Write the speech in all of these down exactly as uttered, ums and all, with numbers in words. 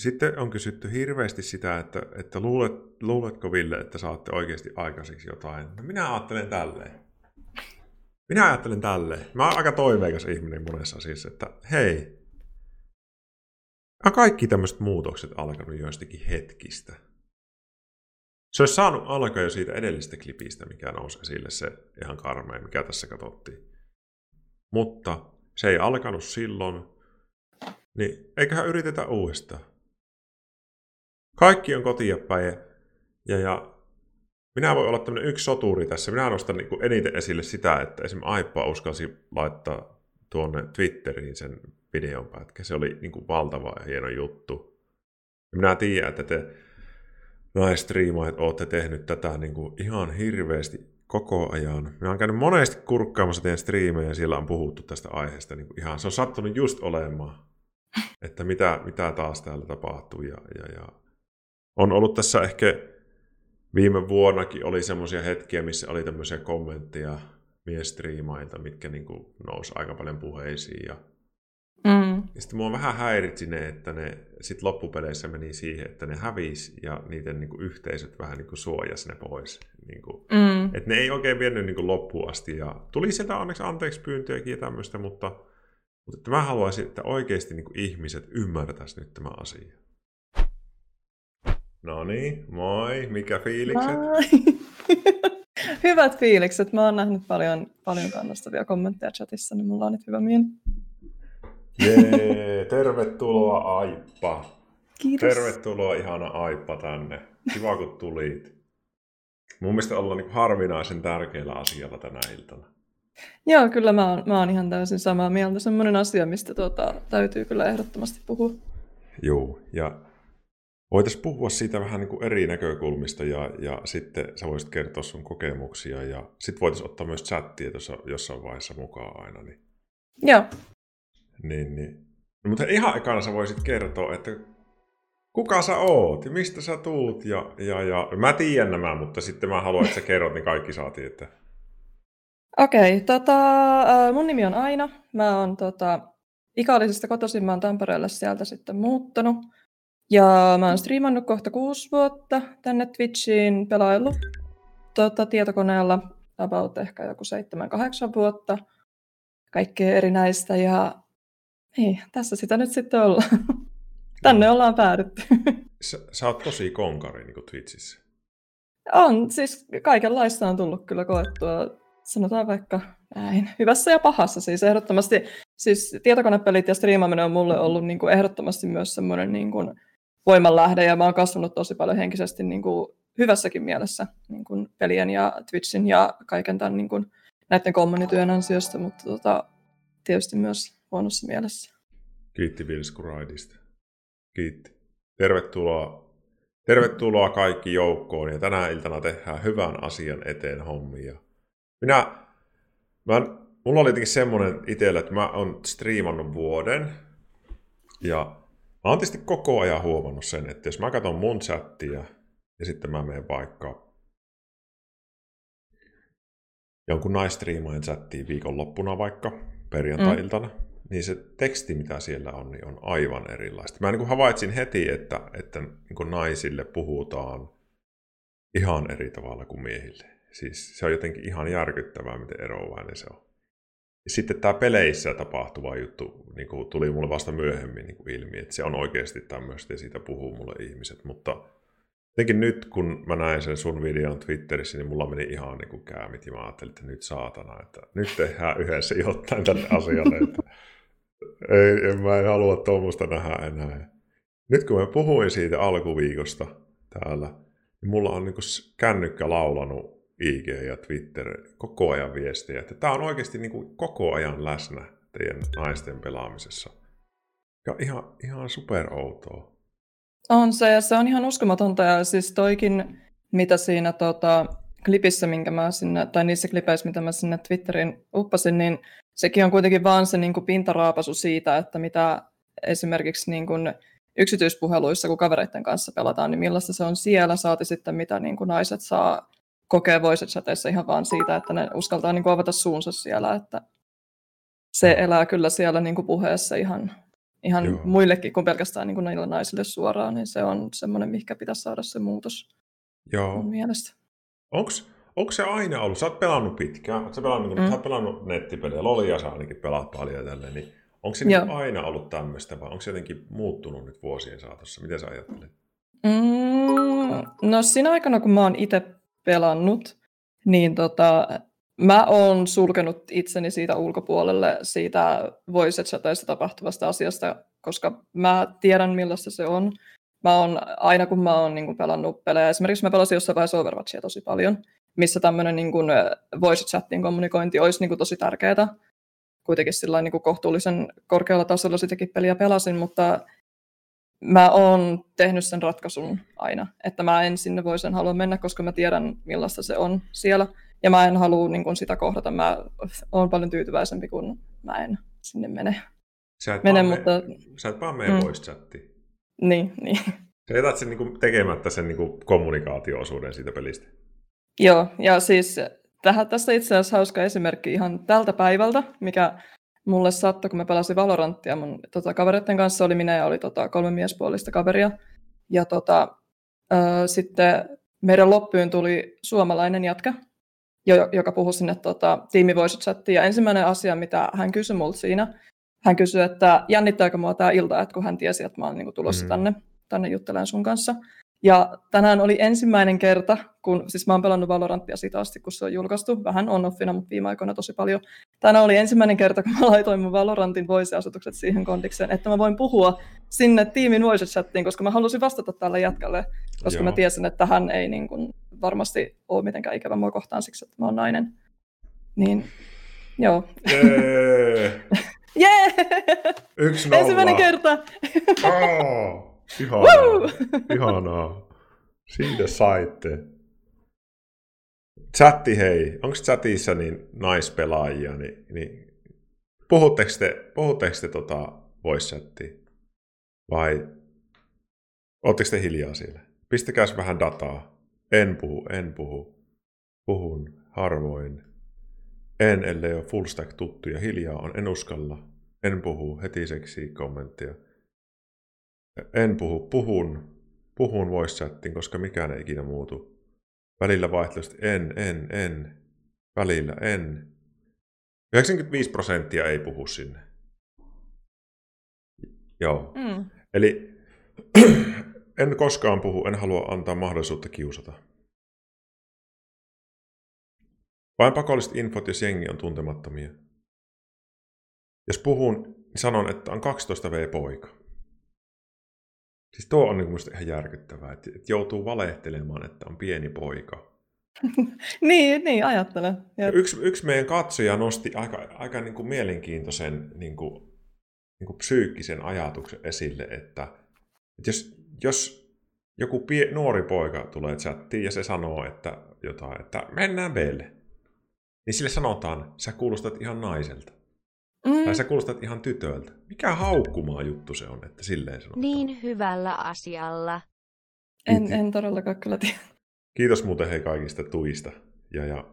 Sitten on kysytty hirveästi sitä, että, että luulet, luuletko Ville, että saatte oikeasti aikaiseksi jotain. Minä ajattelen tälleen. Minä ajattelen tälleen. Mä oon aika toiveikas ihminen monessa siis, että hei. Kaikki tämmöiset muutokset alkanut joistakin hetkistä. Se olisi saanut alkaa jo siitä edellisestä klipistä, mikä nousi esille, se ihan karmea, mikä tässä katsottiin. Mutta se ei alkanut silloin, niin eiköhän yritetä uudestaan. Kaikki on kotiin päin ja, ja minä voi olla tämmöinen yksi soturi tässä. Minä nostan niin kuin eniten esille sitä, että esimerkiksi Aippa uskalsi laittaa tuonne Twitteriin sen videon pätkä. Se oli niin kuin valtava ja hieno juttu. Ja minä tiedän, että te naistriimaajat olette tehnyt tätä niin kuin ihan hirveästi koko ajan. Minä olen käynyt monesti kurkkaamassa teidän striimejä ja siellä on puhuttu tästä aiheesta. Niin kuin ihan, se on sattunut just olemaan, että mitä, mitä taas täällä tapahtuu. Ja, ja, ja. On ollut tässä ehkä viime vuonnakin oli semmoisia hetkiä, missä oli tämmöisiä kommentteja miestriimailta, mitkä niin kuin nousi aika paljon puheisiin. Ja, mm. ja sitten mua vähän häiritsi ne, että ne sit loppupeleissä meni siihen, että ne hävisi ja niiden niin kuin yhteisöt vähän niin kuin suojasi ne pois. Niin kuin. Mm. Että ne ei oikein vienyt niin kuin loppuun asti. Ja tuli sieltä onneksi anteeksi pyyntöjäkin ja tämmöistä, mutta, mutta että mä haluaisin, että oikeasti niin kuin ihmiset ymmärtäisi nyt tämän asian. No niin, moi, mikä fiilikset? Hyvät fiilikset. Mä oon nähnyt paljon, paljon kannustavia kommentteja chatissa, niin mulla on nyt hyvä mieli. Jee, tervetuloa Aippa. Kiitos. Tervetuloa ihana Aippa tänne. Kiva kun tulit. Mun mielestä ollaan niin harvinaisen tärkeällä asialla tänä iltana. Joo, kyllä mä oon, mä oon ihan täysin samaa mieltä. Semmoinen asia, mistä tuota, täytyy kyllä ehdottomasti puhua. Joo, ja voitaisiin puhua siitä vähän niin kuin eri näkökulmista ja, ja sitten sä voisit kertoa sun kokemuksia ja sitten voitaisiin ottaa myös chattia tuossa jossain vaiheessa mukaan aina. Niin. Joo. Niin, niin. No, mutta ihan ekana sä voisit kertoa, että kuka sä oot ja mistä sä tuut ja, ja, ja mä tiedän nämä, mutta sitten mä haluan, että sä kerrot, niin kaikki saa tietää. Okei, okay, tota, mun nimi on Aina. Mä oon tota, Ikaalisesta kotoisin, mä oon Tampereelle sieltä sitten muuttanut. Ja mä oon striimannut kohta kuusi vuotta tänne Twitchiin, pelaillut tota, tietokoneella about ehkä joku seitsemän kahdeksan vuotta. Kaikkea erinäistä ja niin, tässä sitä nyt sitten ollaan. Tänne ollaan päädytty. Sä, sä oot tosi konkari niin kuin Twitchissä. On, siis kaikenlaista on tullut kyllä koettua, sanotaan vaikka näin, hyvässä ja pahassa siis ehdottomasti. Siis tietokonepelit ja striimaaminen on mulle ollut niin kuin ehdottomasti myös semmoinen niin kuin voimanlähde ja mä oon kasvanut tosi paljon henkisesti niin kuin hyvässäkin mielessä niin kuin pelien ja Twitchin ja kaiken tämän niin kuin näiden kommunityön ansiosta, mutta tota, tietysti myös huonossa mielessä. Kiitti Vilsku Raidista. Kiitti. Tervetuloa. Tervetuloa kaikki joukkoon ja tänä iltana tehdään hyvän asian eteen hommia. Minä, mä, mulla oli jotenkin semmoinen itsellä, että mä oon striimannut vuoden ja mä oon tietysti koko ajan huomannut sen, että jos mä katson mun chattia ja sitten mä menen vaikka jonkun naistriimaajan chattiin viikonloppuna vaikka perjantai-iltana, mm. niin se teksti, mitä siellä on, niin on aivan erilaista. Mä niin kuin havaitsin heti, että, että niin kuin naisille puhutaan ihan eri tavalla kuin miehille. Siis se on jotenkin ihan järkyttävää, miten eroavainen se on. Sitten tämä peleissä tapahtuva juttu niin kuin tuli mulle vasta myöhemmin niin kuin ilmi, että se on oikeasti tämmöistä ja siitä puhuu mulle ihmiset. Mutta jotenkin nyt, kun mä näin sen sun videon Twitterissä, niin mulla meni ihan niin kuin käämit ja mä ajattelin, että nyt saatana, että nyt tehdään yhdessä jotain tälle asialle. Että ei, en, mä en halua tuommoista nähdä enää. Nyt kun mä puhuin siitä alkuviikosta täällä, niin mulla on niin kuin kännykkä laulanut I G ja Twitter koko ajan viestejä. Tämä on oikeasti niin kuin koko ajan läsnä teidän naisten pelaamisessa. Ja ihan, ihan superoutoa. On se, ja se on ihan uskomatonta. Ja siis toikin, mitä siinä tota, klipissä, minkä mä sinne, tai niissä klipeissä, mitä mä sinne Twitteriin uppasin, niin sekin on kuitenkin vaan se niin kuin pintaraapasu siitä, että mitä esimerkiksi niin kuin yksityispuheluissa, kun kavereiden kanssa pelataan, niin millaista se on siellä, saati sitten mitä niin kuin naiset saa kokee voice-chateissa ihan vaan siitä, että ne uskaltaa niin kuin avata suunsa siellä, että se elää kyllä siellä niin kuin puheessa ihan ihan Joo. muillekin kuin pelkästään niin kuin niille naisille suoraan, niin se on semmoinen, mihinkä pitäisi saada se muutos Joo. mun mielestä. Onks, onks se aina ollut? Sä oot pelannut pitkään, oot sä pelannut, mm. sä oot pelannut nettipelejä, lolia sä ainakin pelaat paljon tälleen, niin onko se niin aina ollut tämmöistä vai onko se jotenkin muuttunut nyt vuosien saatossa? Miten sä ajattelet? Mm, no siinä aikana, kun mä oon itse pelannut, niin tota, mä oon sulkenut itseni siitä ulkopuolelle siitä voice chatista tapahtuvasta asiasta, koska mä tiedän millaista se on. Mä oon, aina kun mä oon niin kun pelannut pelejä, esimerkiksi mä pelasin jossain vaiheessa Overwatchia tosi paljon, missä tämmöinen niin kun voice chatin kommunikointi olisi niin kun tosi tärkeää. Kuitenkin sillain niin kun kohtuullisen korkealla tasolla sitäkin peliä pelasin, mutta mä oon tehnyt sen ratkaisun aina, että mä en sinne voi sen halua mennä, koska mä tiedän millaista se on siellä. Ja mä en halua niin kun sitä kohdata. Mä oon paljon tyytyväisempi, kun mä en sinne mene. Sä et mene, vaan, mutta... me... Sä et vaan mene mm. voice chattiin. Niin, niin. Sä jätät sen niin kun tekemättä sen niin kun kommunikaatio-osuuden siitä pelistä. Joo, ja siis tähän, tässä itse asiassa hauska esimerkki ihan tältä päivältä, mikä mulle sattui, kun mä pelasin Valoranttia. Mun tota, kavereiden kanssa oli minä ja oli tota, kolme miespuolista kaveria. Ja tota, äh, sitten meidän loppuun tuli suomalainen jätkä, joka puhui sinne tota, tiimivoice-chattiin. Ja ensimmäinen asia, mitä hän kysyi multa siinä, hän kysyi, että jännittääkö mua tää ilta, että kun hän tiesi, että mä oon niinku tulossa mm-hmm. tänne, tänne juttelemaan sun kanssa. Ja tänään oli ensimmäinen kerta, kun siis mä oon pelannut Valoranttia siitä asti, kun se on julkaistu. Vähän on-offina, mutta viime aikoina tosi paljon. Tänään oli ensimmäinen kerta, kun mä laitoin mun Valorantin voice-asetukset siihen kondikseen, että mä voin puhua sinne tiimin voice-chattiin, koska mä halusin vastata tälle jätkälle, koska Joo. mä tiesin, että hän ei niin kuin varmasti ole mitenkään ikävä mua kohtaan siksi, että mä oon nainen. Niin, joo. Jee! Jee! Yksi nolla! Ensimmäinen kerta! Oh, ihanaa, ihanaa. Siitä saitte. Chatti hei, onko chatissa niin naispelaajia, niin, niin puhutteko te, puhutteko te tota voice chattia vai ootteko te hiljaa siellä? Pistäkääs vähän dataa. En puhu, en puhu. Puhun harvoin. En, ellei ole full stack tuttuja. Hiljaa on, en uskalla. En puhu, heti seksiä kommenttia. En puhu, puhun. Puhun voice chattiin, koska mikään ei ikinä muutu. Välillä vaihtelevasti en, en, en. Välillä en. yhdeksänkymmentäviisi prosenttia ei puhu sinne. Joo. Mm. Eli... En koskaan puhu, en halua antaa mahdollisuutta kiusata. Vain pakolliset infot, jos jengi on tuntemattomia. Jos puhun, niin sanon, että on kaksitoista vuotias poika. Siis tuo on mielestäni ihan järkyttävää, että joutuu valehtelemaan, että on pieni poika. niin, niin, ajattele. Yksi, yksi meidän katsoja nosti aika, aika niin kuin mielenkiintoisen niin kuin, niin kuin psyykkisen ajatuksen esille, että, että jos... Jos joku pie- nuori poika tulee chattiin ja se sanoo, että jotain, että mennään Ville, niin sille sanotaan, sä kuulostat ihan naiselta. Mm. Tai sä kuulostat ihan tytöltä. Mikä haukkumaa juttu se on, että silleen sanotaan. Niin hyvällä asialla. En, en todellakaan kyllä tiedä. Kiitos muuten hei kaikista tuista. Ja, ja,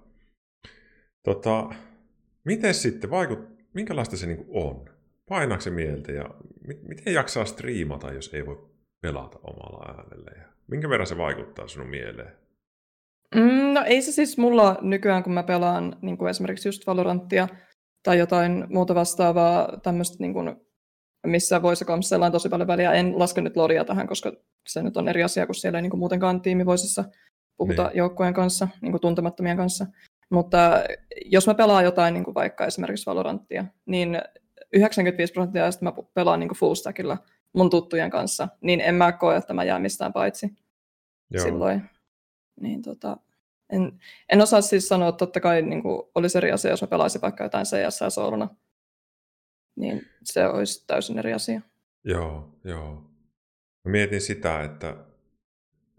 tota, miten sitten vaikut- minkälaista se niinku on? Painaako se mieltä ja mit- miten jaksaa striimata, jos ei voi pelata omalla äänellä ja minkä verran se vaikuttaa sinun mieleen? Mm, no ei se siis mulla nykyään, kun mä pelaan niin kuin esimerkiksi just Valoranttia tai jotain muuta vastaavaa tämmöistä, niin kuin, missä voicecommsilla on tosi paljon väliä. En laske nyt loria tähän, koska se nyt on eri asia, kun siellä ei niin kuin muutenkaan tiimivoisissa puhuta niin. joukkojen kanssa, niin kuin tuntemattomien kanssa. Mutta jos mä pelaan jotain niin kuin vaikka esimerkiksi Valoranttia, niin yhdeksänkymmentäviisi prosenttia ajasta mä pelaan niin kuin full stackilla mun tuttujen kanssa, niin en mä koe, että mä jää mistään paitsi Joo. silloin. Niin, tota, en, en osaa siis sanoa, että totta kai niin kuin olisi eri asia, jos mä pelaisin vaikka jotain C S-soolona. Niin se olisi täysin eri asia. Joo, joo. Mä mietin sitä, että,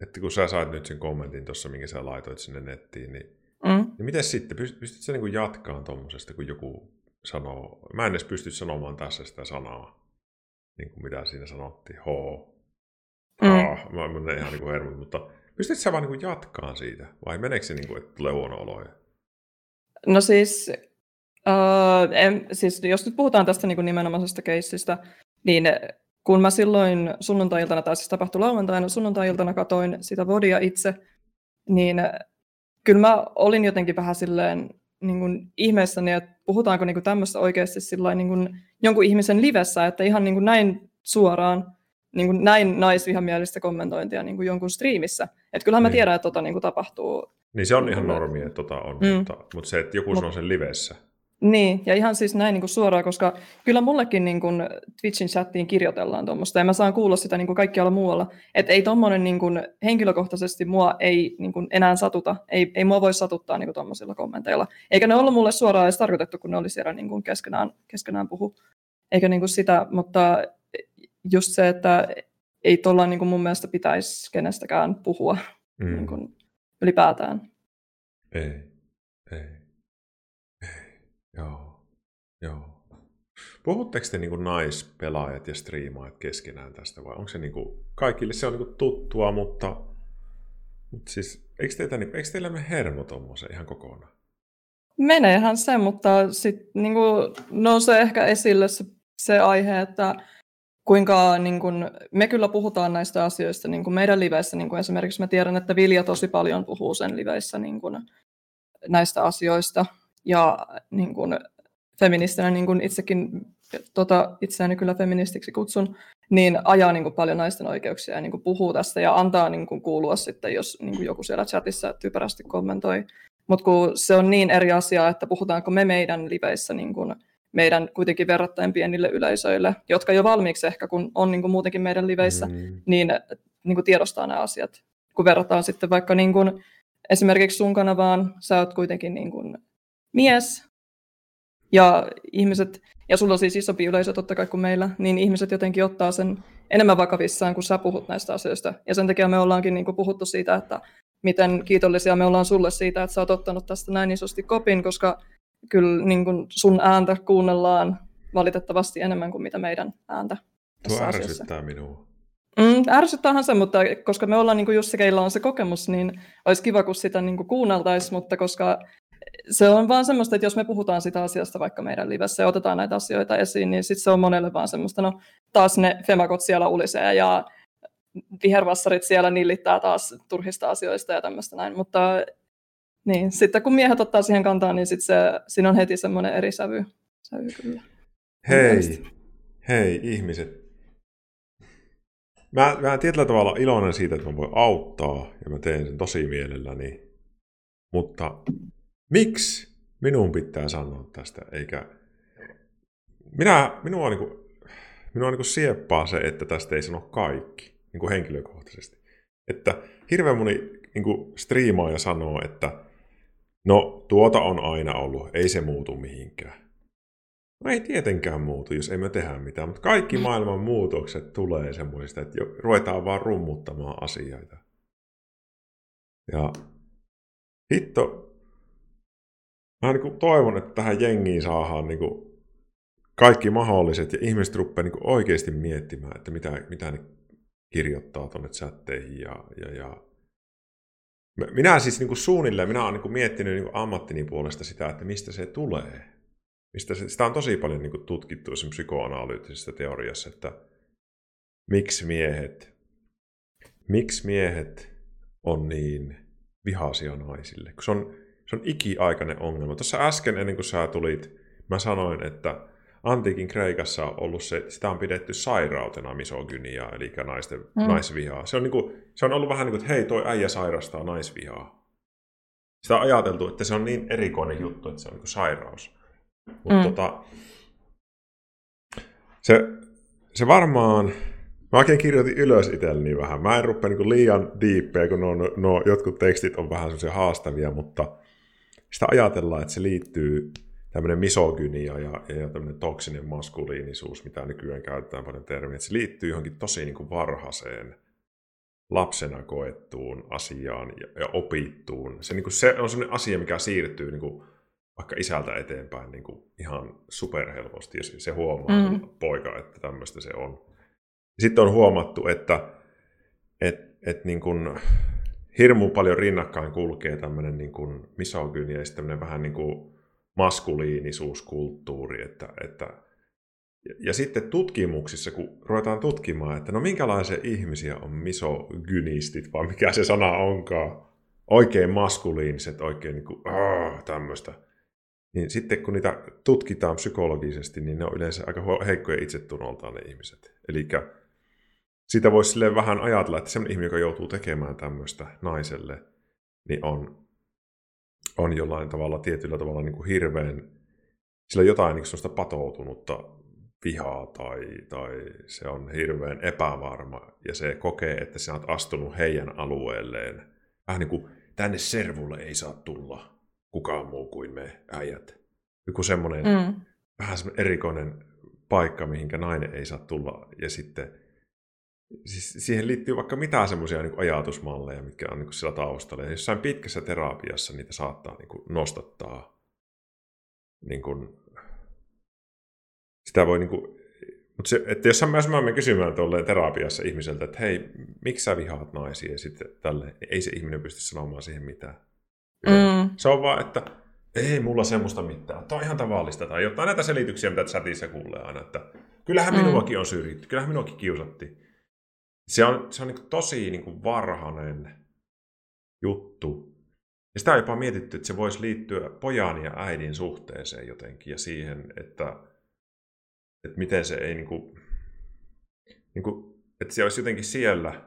että kun sä sait nyt sen kommentin tuossa, minkä sä laitoit sinne nettiin, niin, mm. niin miten sitten? Pystyt, pystyt sä niin kuin jatkaan tommosesta, kun joku sanoo, mä en edes pysty sanomaan tässä sitä sanaa. Niin kuin mitä siinä sanottiin, hoo, ah, mä menen ihan niin kuin hermot, mutta pystytkö sä vaan niin kuin jatkaan siitä, vai meneekö se, niin kuin, että tulee huono oloja? No siis, äh, en, siis, jos nyt puhutaan tästä niin kuin nimenomaisesta keissistä, Niin kun mä silloin sunnuntai-iltana, tai siis tapahtui lauantaina, sunnuntai-iltana katoin sitä vodia itse, niin kyllä mä olin jotenkin vähän silleen niin kuin ihmeessäni, että puhutaanko niin kuin tämmöistä oikeasti sillain, niin kuin jonkun ihmisen livessä, että ihan niin kuin näin suoraan, niin kuin näin naisvihamielistä kommentointia niin kuin jonkun striimissä. Että kyllähän mä niin. tiedän, että tota niin kuin tapahtuu. Niin se on ihan normi, että tota on, mm. mutta, mutta se, että joku Mut, on sen livessä. Niin, ja ihan siis näin niin kuin suoraan, koska kyllä mullekin niin kuin Twitchin chattiin kirjoitellaan tuommoista, ja mä saan kuulla sitä niin kuin kaikkialla muualla. Että ei tuommoinen niin kuin henkilökohtaisesti mua ei niin kuin enää satuta, ei, ei mua voi satuttaa niin kuin tuommoisilla kommenteilla. Eikä ne ollut mulle suoraan edes tarkoitettu, kun ne oli siellä niin kuin keskenään, keskenään puhu. Eikä niin kuin sitä, mutta just se, että ei tuolla niin kuin mun mielestä pitäisi kenestäkään puhua mm. niin kuin ylipäätään. Ei, ei. Joo, joo. Puhutteko te niin kuin naispelaajat ja striimaajat keskenään tästä, vai onko se niin kuin, kaikille se on niin kuin tuttua, mutta, mutta siis, eikö, teitä, eikö teillä mene hermo tuommoisen ihan kokonaan? Meneehän se, mutta sitten niin kuin nousee ehkä esille se, se aihe, että kuinka niin kuin, me kyllä puhutaan näistä asioista niin kuin meidän liveissä. Niin kuin esimerkiksi mä tiedän, että Vilja tosi paljon puhuu sen liveissä niin kuin näistä asioista. Ja niin kuin feministinä, niin kuin itsekin tota, itseäni kyllä feministiksi kutsun, niin ajaa niin kuin paljon naisten oikeuksia ja niin kuin puhuu tästä ja antaa niin kuin kuulua sitten, jos niin kuin joku siellä chatissa typerästi kommentoi. Mutta kun se on niin eri asia, että puhutaanko me meidän liveissä niin kuin meidän kuitenkin verrattain pienille yleisöille, jotka jo valmiiksi ehkä, kun on niin kuin muutenkin meidän liveissä, mm. niin, niin kuin tiedostaa nämä asiat. Kun verrataan sitten vaikka niin kuin esimerkiksi sun kanavaan, sä oot kuitenkin niin kuin mies ja ihmiset, ja sulla on siis isompi yleisö totta kai kuin meillä, niin ihmiset jotenkin ottaa sen enemmän vakavissaan, kun sä puhut näistä asioista. Ja sen takia me ollaankin niin kuin puhuttu siitä, että miten kiitollisia me ollaan sulle siitä, että sä oot ottanut tästä näin isosti kopin, koska kyllä niin kuin sun ääntä kuunnellaan valitettavasti enemmän kuin mitä meidän ääntä tässä asiassa. Tuo ärsyttää minua. Mm, ärsyttäähän se, mutta koska me ollaan niin kuin just se, keillä on se kokemus, niin olisi kiva, kun sitä niin kuin kuunneltaisiin, mutta koska se on vaan semmoista, että jos me puhutaan sitä asiasta vaikka meidän livessä ja otetaan näitä asioita esiin, niin sitten se on monelle vaan semmoista, no taas ne femakot siellä ulisee ja vihervassarit siellä nillittää taas turhista asioista ja tämmöistä näin. Mutta niin, sitten kun miehet ottaa siihen kantaa, niin sitten se, siinä on heti semmoinen eri sävy. sävy kyllä. Hei, hei ihmiset. Mä, mä tietyllä tavalla iloinen siitä, että mä voin auttaa ja mä teen sen tosi mielelläni, mutta miksi minun pitää sanoa tästä, eikä minä minua niin kuin, minua niin kuin sieppaa se, että tästä ei sano kaikki, niin kuin henkilökohtaisesti. Että hirveän moni niin kuin striimaaja sanoo, että no tuota on aina ollut, ei se muutu mihinkään. No ei tietenkään muutu, jos ei me tehdä mitään, mutta kaikki maailman muutokset tulee semmoista, että ruvetaan vaan rummuttamaan asioita. Ja hitto. Mä niin toivon, että tähän jengiin saadaan niin kaikki mahdolliset ja ihmiset rupeaa niin oikeasti miettimään, että mitä, mitä ne kirjoittaa tuonne chatteihin. Ja, ja, ja. Minä siis niin suunnilleen, minä olen niin miettinyt niin ammattini puolesta sitä, että mistä se tulee. Mistä se, sitä on tosi paljon niin tutkittu esimerkiksi psykoanalyyttisessä teoriassa, että miksi miehet, miksi miehet on niin vihaisia naisille, kun se on Se on ikiaikainen ongelma. Tuossa äsken, ennen kuin sä tulit, mä sanoin, että antiikin Kreikassa on ollut se, sitä on pidetty sairautena misogyniaa, eli naisten, mm. naisvihaa. Se on, niin kuin, se on ollut vähän niin kuin, että hei, toi äijä sairastaa naisvihaa. Sitä on ajateltu, että se on niin erikoinen juttu, että se on niin kuin sairaus. Mutta mm. tota, se, se varmaan... Mä oikein kirjoitin ylös itselleni vähän. Mä en rupea niin kuin liian diippejä, kun no, no, jotkut tekstit on vähän semmoisia haastavia, mutta sitä ajatellaan, että se liittyy tämmöinen misogynia ja, ja tämmöinen toksinen maskuliinisuus, mitä nykyään käytetään paljon termiä, että se liittyy johonkin tosi niin kuin varhaiseen lapsena koettuun asiaan ja, ja opittuun. Se, niin kuin, se on semmoinen asia, mikä siirtyy niin kuin, vaikka isältä eteenpäin niin kuin, ihan superhelposti, ja se huomaa mm. poika, että tämmöistä se on. Sitten on huomattu, että et, et niin kun hirmu paljon rinnakkain kulkee tämmöinen niin kun misogynia ja tämmöinen vähän niin kun maskuliinisuuskulttuuri, että, että Ja sitten tutkimuksissa, kun ruvetaan tutkimaan, että no minkälaisia ihmisiä on misogynistit, vai mikä se sana onkaan, oikein maskuliiniset, oikein niin kuin, aah, tämmöistä, niin sitten kun niitä tutkitaan psykologisesti, niin ne on yleensä aika heikkoja itsetunnoltaan ne ihmiset. Eli sitä voisi silleen vähän ajatella, että semmoinen ihminen, joka joutuu tekemään tämmöistä naiselle, niin on, on jollain tavalla, tietyllä tavalla niin kuin hirveän, sillä on jotain niin sellaista patoutunutta vihaa tai, tai se on hirveän epävarma ja se kokee, että sinä olet astunut heidän alueelleen. Vähän niin kuin tänne servulle ei saa tulla kukaan muu kuin me äijät. Joku semmoinen mm. vähän semmoinen erikoinen paikka, mihinkä nainen ei saa tulla ja sitten siis siihen liittyy vaikka mitään semmoisia niin ajatusmalleja, mitkä on niin sillä taustalla. Ja jossain pitkässä terapiassa niitä saattaa niin nostattaa. Niin kuin, sitä voi, niin kuin, mutta se, että jos mä menen kysymään tolleen terapiassa ihmiseltä, että hei, miksi sä vihaat naisia ja sitten tälleen, ei se ihminen pysty sanomaan siihen mitään. Mm. Se on vaan, että ei mulla semmoista mitään, tämä on ihan tavallista. Tai jotain näitä selityksiä, mitä chatissa kuulee aina, että kyllähän mm. minuakin on syrjitty, kyllähän minuakin kiusattiin. Se on, se on niin tosi niin varhainen juttu. Ja sitä on jopa mietitty, että se voisi liittyä pojan ja äidin suhteeseen jotenkin ja siihen, että, että miten se ei, niin kuin, niin kuin, että se olisi jotenkin siellä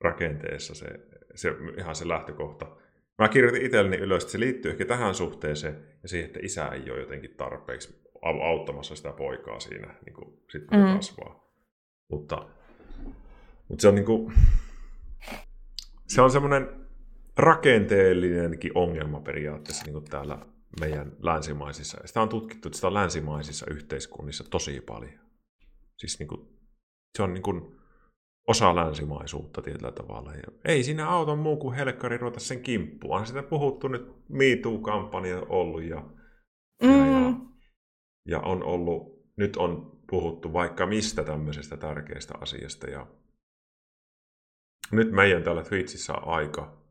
rakenteessa se, se, ihan se lähtökohta. Mä kirjoitin itselleni ylös, että se liittyy ehkä tähän suhteeseen ja siihen, että isä ei ole jotenkin tarpeeksi auttamassa sitä poikaa siinä, niin kuin, sit kun mm. se kasvaa. Mutta... Mutta se on niinku, se on semmoinen rakenteellinenkin ongelma periaatteessa niinku täällä meidän länsimaisissa. Sitä on tutkittu, että sitä on länsimaisissa yhteiskunnissa tosi paljon. Siis niinku, se on niinku osa länsimaisuutta tietyllä tavalla. Ja ei siinä auta muu kuin helkkari ruveta sen kimppuun. On sitä puhuttu nyt, MeToo-kampanja ollut ja, mm. ja, ja on ollut, nyt on puhuttu vaikka mistä tämmöisestä tärkeästä asiasta ja nyt meidän täällä Twitchissä on aika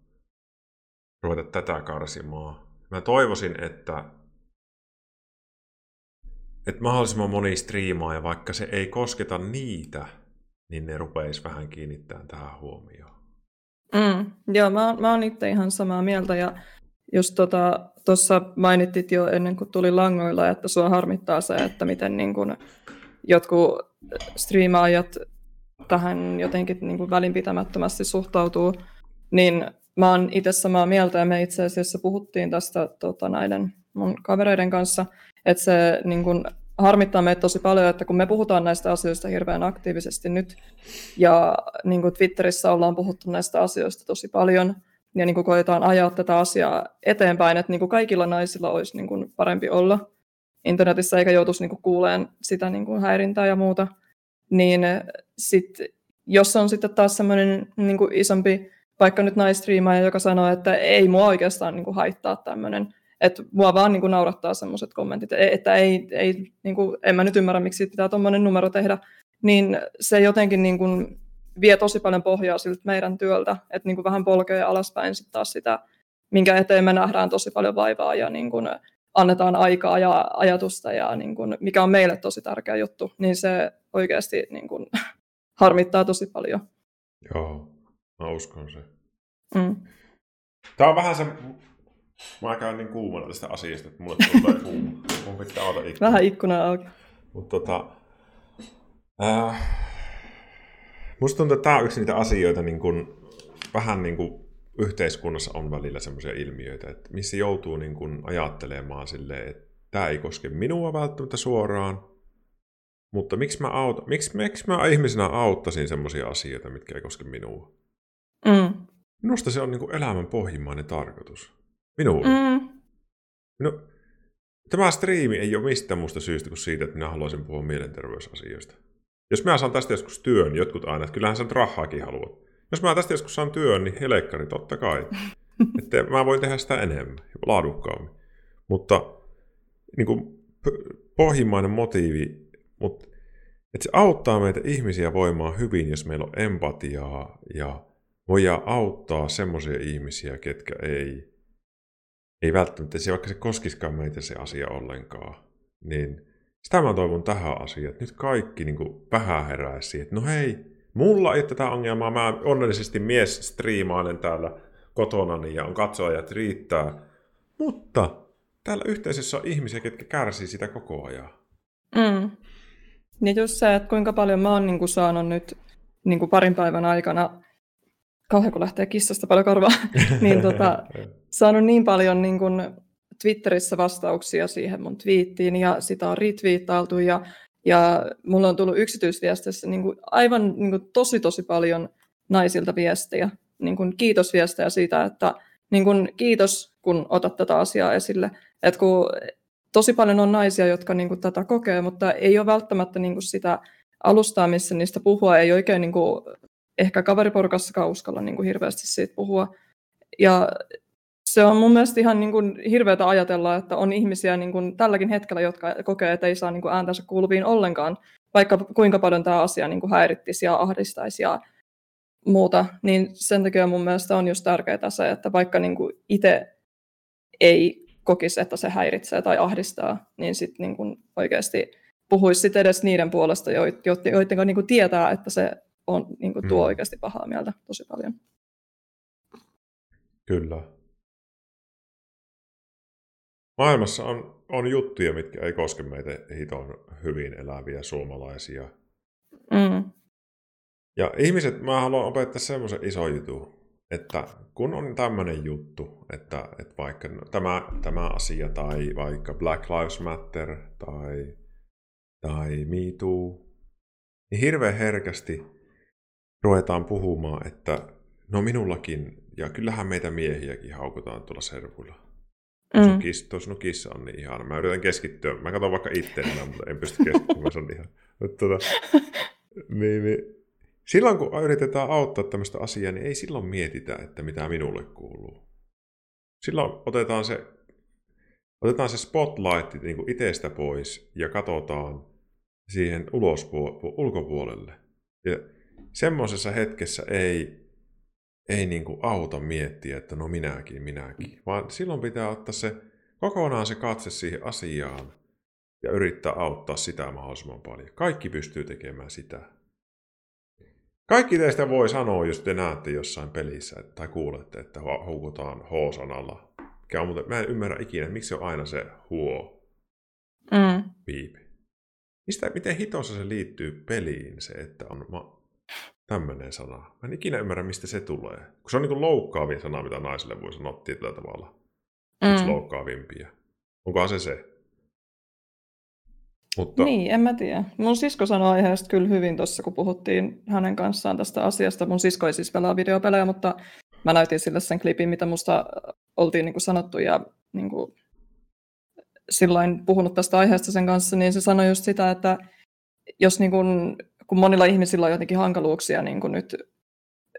ruveta tätä karsimaan. Mä toivoisin, että, että mahdollisimman moni striimaa, ja vaikka se ei kosketa niitä, niin ne rupeisi vähän kiinnittämään tähän huomioon. Mm, joo, mä, mä oon itse ihan samaa mieltä. Ja just tuossa tota, mainittit jo ennen kuin tuli langoilla, että sua harmittaa se, että miten niin kun jotkut striimaajat tähän jotenkin niin kuin välinpitämättömästi suhtautuu, niin mä oon itse samaa mieltä, ja me itse asiassa puhuttiin tästä tota, näiden mun kavereiden kanssa, että se niin kuin harmittaa meitä tosi paljon, että kun me puhutaan näistä asioista hirveän aktiivisesti nyt, ja niin kuin Twitterissä ollaan puhuttu näistä asioista tosi paljon, ja niin kuin koetaan ajaa tätä asiaa eteenpäin, että niin kuin kaikilla naisilla olisi niin kuin parempi olla internetissä, eikä joutuisi niin kuin kuuleen sitä niin kuin häirintää ja muuta, niin sit, jos on sitten taas semmoinen niin kuin isompi, vaikka nyt naistriimaaja, joka sanoo, että ei mua oikeastaan niin kuin haittaa tämmöinen, että mua vaan niin kuin naurattaa semmoiset kommentit, että ei, ei, niin kuin, en mä nyt ymmärrä, miksi pitää tommoinen numero tehdä, niin se jotenkin niin kuin vie tosi paljon pohjaa siltä meidän työltä, että niin kuin vähän polkee alaspäin sit taas sitä, minkä eteen me nähdään tosi paljon vaivaa ja niin kuin annetaan aikaa ja ajatusta, ja niin kuin, mikä on meille tosi tärkeä juttu, niin se oikeasti niin kuin harmittaa tosi paljon. Joo, mä uskon se. Mm. Tämä on vähän se... Mä käyn niin kuumana tästä asiasta, että mulle tulee kuuma. Mun pitää avata ikkuna. Vähän ikkunaa auki. Mut tota... Äh, musta tuntuu, että tää on yksi niitä asioita, niin kun, vähän niin kuin yhteiskunnassa on välillä semmoisia ilmiöitä, että missä joutuu niin kun ajattelemaan silleen, että tämä ei koske minua välttämättä suoraan, mutta miksi mä, auta, miksi, miksi mä ihmisenä auttaisin semmoisia asioita, mitkä ei koske minua? Mm. Minusta se on niin kun elämän pohjimmainen tarkoitus. Minulle. Mm. Minu, tämä striimi ei ole mistään muusta syystä kuin siitä, että minä haluaisin puhua mielenterveysasioista. Jos minä saan tästä joskus työn, jotkut aina, että kyllähän sä nyt rahaakin haluat. Jos mä tästä joskus saan työn, niin helkkari, totta kai. Että mä voin tehdä sitä enemmän ja laadukkaammin. Mutta niin kuin pohjimmainen motiivi, mutta, että se auttaa meitä ihmisiä voimaan hyvin, jos meillä on empatiaa ja voidaan auttaa semmoisia ihmisiä, ketkä ei, ei välttämättä, vaikka se koskisikaan meitä se asia ollenkaan, niin Sitä mä toivon tähän asiaan, että nyt kaikki niin kuin vähän heräisi siihen, että no hei, mulla ei tätä ongelmaa, mä onnellisesti mies striimailen täällä kotonani ja on katsojat riittää, mutta täällä yhteisössä on ihmisiä, ketkä kärsii sitä koko ajan. Mm. Niin just se, että kuinka paljon mä oon niin kuin saanut nyt niin kuin parin päivän aikana, kauhean kun lähtee kissasta paljon korvaa, niin tota, saanut niin paljon niin kuin Twitterissä vastauksia siihen mun twiittiin ja sitä on retweetailtu ja, ja mulla on tullut yksityisviestissä niin kuin aivan niin kuin tosi tosi paljon naisilta viestejä, niin kuin kiitosviestejä siitä, että niin kuin kiitos kun otat tätä asiaa esille. Et kun tosi paljon on naisia, jotka niin kuin tätä kokee, mutta ei ole välttämättä niin kuin sitä alustaa, missä niistä puhua ei oikein niin kuin ehkä kaveriporukassakaan uskalla niin kuin hirveästi siitä puhua. Ja se on mun mielestä ihan niin kuin hirveätä ajatella, että on ihmisiä niin kuin tälläkin hetkellä, jotka kokee, että ei saa niin kuin ääntänsä kuuluviin ollenkaan, vaikka kuinka paljon tämä asia niin kuin häirittisi ja ahdistaisi ja muuta. Niin sen takia mun mielestä on just tärkeää se, että vaikka niin kuin itse ei kokisi, että se häiritsee tai ahdistaa, niin sitten niin kuin oikeasti puhuisi sit edes niiden puolesta, joiden niin kuin tietää, että se on, niin kuin tuo mm. oikeasti pahaa mieltä tosi paljon. Kyllä. Maailmassa on, on juttuja, mitkä ei koske meitä hiton hyvin eläviä suomalaisia. Mm. Ja ihmiset, mä haluan opettaa semmoisen ison jutun, että kun on tämmöinen juttu, että, että vaikka no, tämä, tämä asia tai vaikka Black Lives Matter tai, tai MeToo, niin hirveän herkästi ruvetaan puhumaan, että no minullakin, ja kyllähän meitä miehiäkin haukutaan tuolla servuilla. Mm. Tuossa no kissa on niin ihana. Mä yritän keskittyä. Mä katson vaikka itseäni, mutta en pysty keskittymään. Se on ihana. Tota, niin, niin. Silloin kun yritetään auttaa tämmöistä asiaa, niin ei silloin mietitä, että mitä minulle kuuluu. Silloin otetaan se, otetaan se spotlight niin kuin itsestä pois ja katsotaan siihen ulospuo- ulkopuolelle. Ja semmoisessa hetkessä ei... ei niin kuin auta miettiä, että no minäkin, minäkin, vaan silloin pitää ottaa se kokonaan se katse siihen asiaan ja yrittää auttaa sitä mahdollisimman paljon. Kaikki pystyy tekemään sitä. Kaikki teistä voi sanoa, jos te näette jossain pelissä tai kuulette, että houkutaan H-sanalla. Muuten, mä en ymmärrä ikinä, miksi se on aina se huo. Mm. Piipi. Mistä, miten hitossa se liittyy peliin se, että on... Ma- Tämmöinen sana. Mä en ikinä ymmärrä, mistä se tulee. Kun se on niin loukkaavin sana, mitä naisille voi sanoa tietyllä tavalla. Yksi mm. loukkaavimpia. Onkohan se se? Mutta... Niin, en mä tiedä. Mun sisko sanoi aiheesta kyllä hyvin tuossa, kun puhuttiin hänen kanssaan tästä asiasta. Mun sisko ei siis pelaa videopelejä, mutta mä näytin sille sen klipin, mitä musta oltiin niin kuin sanottu ja niin kuin sillain puhunut tästä aiheesta sen kanssa, niin se sanoi just sitä, että jos niin kuin kun monilla ihmisillä on jotenkin hankaluuksia niin kun nyt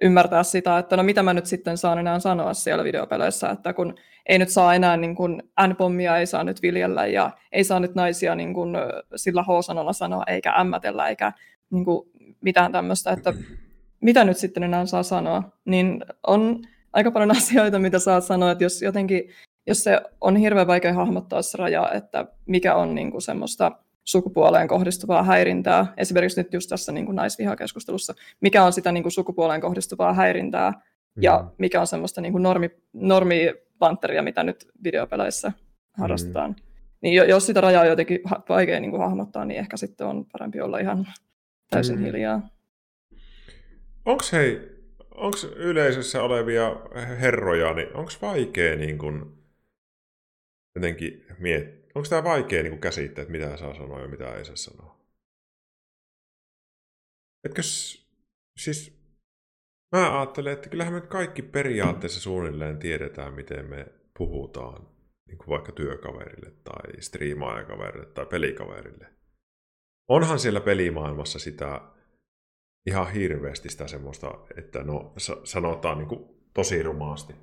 ymmärtää sitä, että no mitä mä nyt sitten saan enää sanoa siellä videopeleissä, että kun ei nyt saa enää niin kun N-pommia, ei saa nyt viljellä ja ei saa nyt naisia niin kun sillä H-sanalla sanoa eikä ämmätellä eikä niin kun mitään tämmöistä, että mitä nyt sitten enää saa sanoa, niin on aika paljon asioita, mitä saa sanoa, että jos jotenkin, jos se on hirveän vaikea hahmottaa se raja, että mikä on niin kun semmoista sukupuoleen kohdistuvaa häirintää, esimerkiksi nyt just tässä niin kuin naisvihakeskustelussa, mikä on sitä niin kuin sukupuoleen kohdistuvaa häirintää mm. ja mikä on semmoista niin kuin normi, normipantteria, mitä nyt videopeleissä harrastetaan. Mm. Niin jos sitä rajaa on jotenkin vaikea niin kuin hahmottaa, niin ehkä sitten on parempi olla ihan täysin mm. hiljaa. Onko hei, onko yleisössä olevia herroja, niin onko vaikea niin kuin jotenkin miettiä? Onko tämä vaikea niin käsittää, että mitä saa sanoa ja mitä ei saa sanoa? Etkö, siis, mä ajattelen, että kyllähän me kaikki periaatteessa suunnilleen tiedetään, miten me puhutaan niin vaikka työkaverille tai striimaajakaverille tai pelikaverille. Onhan siellä pelimaailmassa sitä ihan hirveästi sitä semmoista, että no sanotaan niin kuin tosi rumaasti.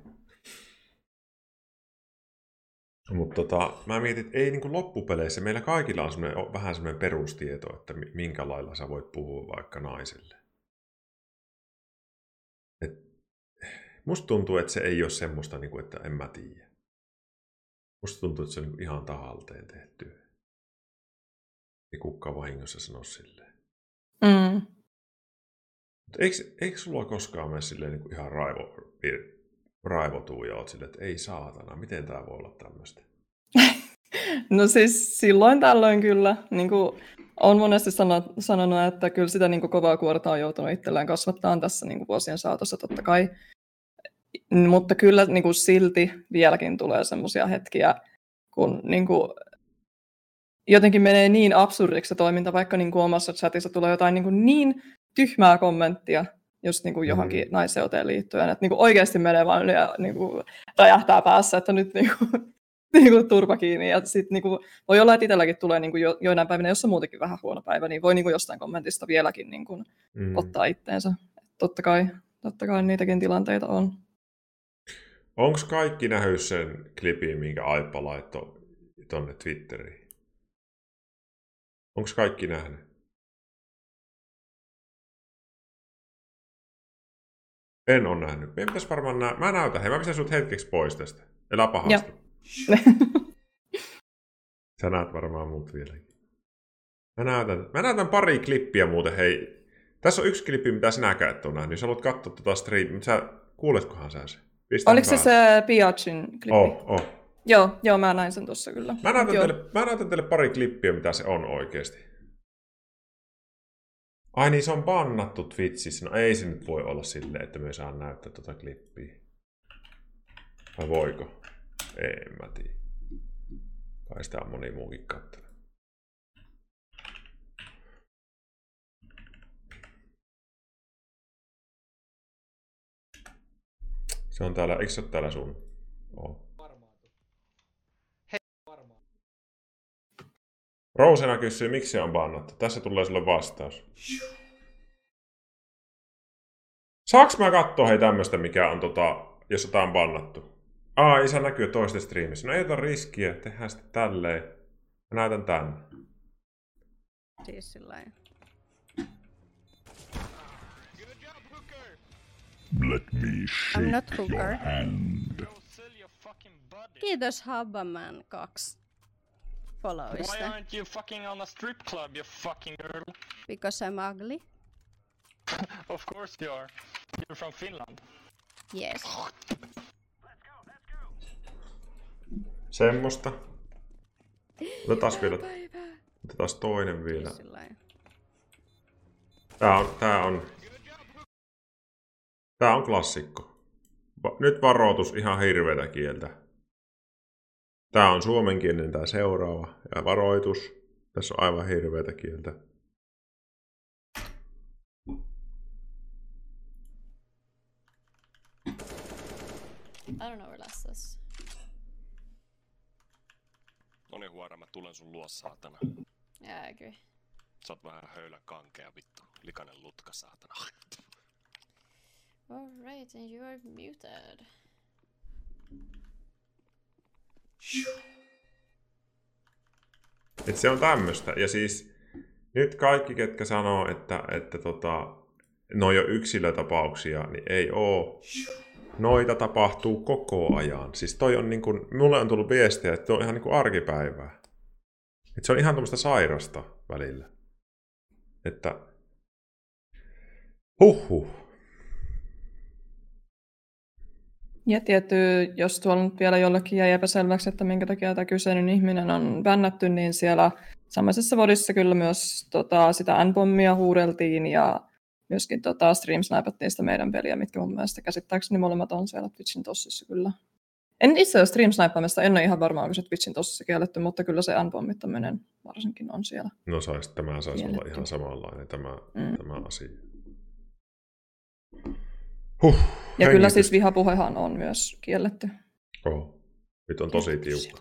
Mutta tota, mä mietin, että ei niin kuin loppupeleissä, meillä kaikilla on semmoinen, vähän semmoinen perustieto, että minkä lailla sä voit puhua vaikka naiselle. Et, musta tuntuu, että se ei ole semmoista, niin kuin, että en mä tiedä. Musta tuntuu, että se on niin kuin ihan tahalteen tehty. Ei kukaan vahingossa sano silleen. Mm. Eikö, eikö sulla koskaan mene silleen niin kuin ihan raivo, raivotuu ja oot silleen, että ei saatana, miten tää voi olla tämmöistä? No siis silloin tällöin kyllä. Niin kuin olen monesti sanonut, että kyllä sitä niin kuin kovaa kuorta on joutunut itsellään kasvattaan tässä niin kuin vuosien saatossa totta kai. Mutta kyllä niin kuin silti vieläkin tulee semmoisia hetkiä, kun niin kuin jotenkin menee niin absurdiksi se toiminta, vaikka niin kuin omassa chatissa tulee jotain niin kuin niin tyhmää kommenttia just niin kuin johonkin mm. naiseuteen liittyen, että niin kuin oikeasti menee vaan ja niin kuin räjähtää päässä, että nyt niin kuin niinku turpa kiinni. Ja sit niinku voi olla, että itselläkin tulee niinku jo, joinain päivinä, jos on muutenkin vähän huono päivä, niin voi niinku jostain kommentista vieläkin niinku mm. ottaa itteensä. Totta kai, totta kai niitäkin tilanteita on. Onko kaikki nähnyt sen klipin, minkä Aippa laittoi tuonne Twitteriin? Onko kaikki nähnyt? En ole nähnyt. Minä pitäisi varmaan nä- Mä näytän. Hei, mä pistän sut hetkeksi pois tästä. Elä pahasta. Ja. Sä näet varmaan muut vieläkin. Mä näytän, mä näytän pari klippiä muuten, hei. Tässä on yksi klippi, mitä sinäkään et ole nähnyt. Jos haluat katsoa tota striimiä, mutta sä kuuletkohan sä sen? Pistän Oliko päälle. Se se Piacin klippi? Oh, oh. Joo, joo, mä näin sen tuossa kyllä. Mä näytän, teille, mä näytän teille pari klippiä, mitä se on oikeesti. Ai niin, se on bannattu Twitchissä. No ei se nyt voi olla silleen, että me saan näyttää tota klippiä. Vai voiko? En mä tiedä. Kai sitä on moni muukin kattanut. Se on täällä, eikö se ole täällä sun? Oo. Hei, varmaan. Rousena kysyy, miksi se on bannattu. Tässä tulee sulle vastaus. Saaks mä kattoo hei tämmöstä, mikä on tota, jos jotain on bannattu? Aa, ei saa näkyä toisten striimissä. No ei ota riskiä, tehdään sitten tälleen. Mä näytän tän. Siis sillain. Let me shake I'm not hooker. Your hand. Kiitos Habaman kaksi followista. Why aren't you fucking on a strip club, you fucking girl? Because I'm ugly. Of course you are. You're from Finland. Yes. Semmosta. Otetaan vielä. Otetaan toinen vielä. Tää on, tää on. Tää on klassikko. Nyt varoitus ihan hirveetä kieltä. Tää on suomenkielinen tää seuraava ja varoitus. Tässä on aivan hirveetä kieltä. I don't know where last was. Noni huora, mä tulen sun luo, saatana. Yeah, I agree. Sä oot vähän höylä kankea, vittu. Likainen lutka, saatana. Alright, and you are muted. Et se on tämmöstä. Ja siis nyt kaikki, ketkä sanoo, että, että tota, no jo yksilötapauksia, niin ei oo. Noita tapahtuu koko ajan. Siis toi on niin kuin, mulle on tullut viestiä, että toi on ihan niin kuin arkipäivää. Että se on ihan tuommoista sairasta välillä. Että huhhuh. Ja tietty, jos tuolla nyt vielä jollekin jäi epäselväksi, että minkä takia tämä kyseinen ihminen on bännätty, niin siellä samaisessa vodissa kyllä myös tota, sitä N-bommia huudeltiin ja myöskin tota, stream-snipattiin sitä meidän peliä, mitkä mun mielestä käsittääkseni molemmat on siellä Twitchin tossissa kyllä. En itse asiassa stream-snippaamista, en ole ihan varma, onko se Twitchin tossissa kielletty, mutta kyllä se unpommittaminen varsinkin on siellä. No sais, tämä saisi olla ihan samanlainen tämä, mm. tämä asia. Huh, ja kyllä hengitys. Siis vihapuhehan on myös kielletty. Oh, nyt on tosi tiukka.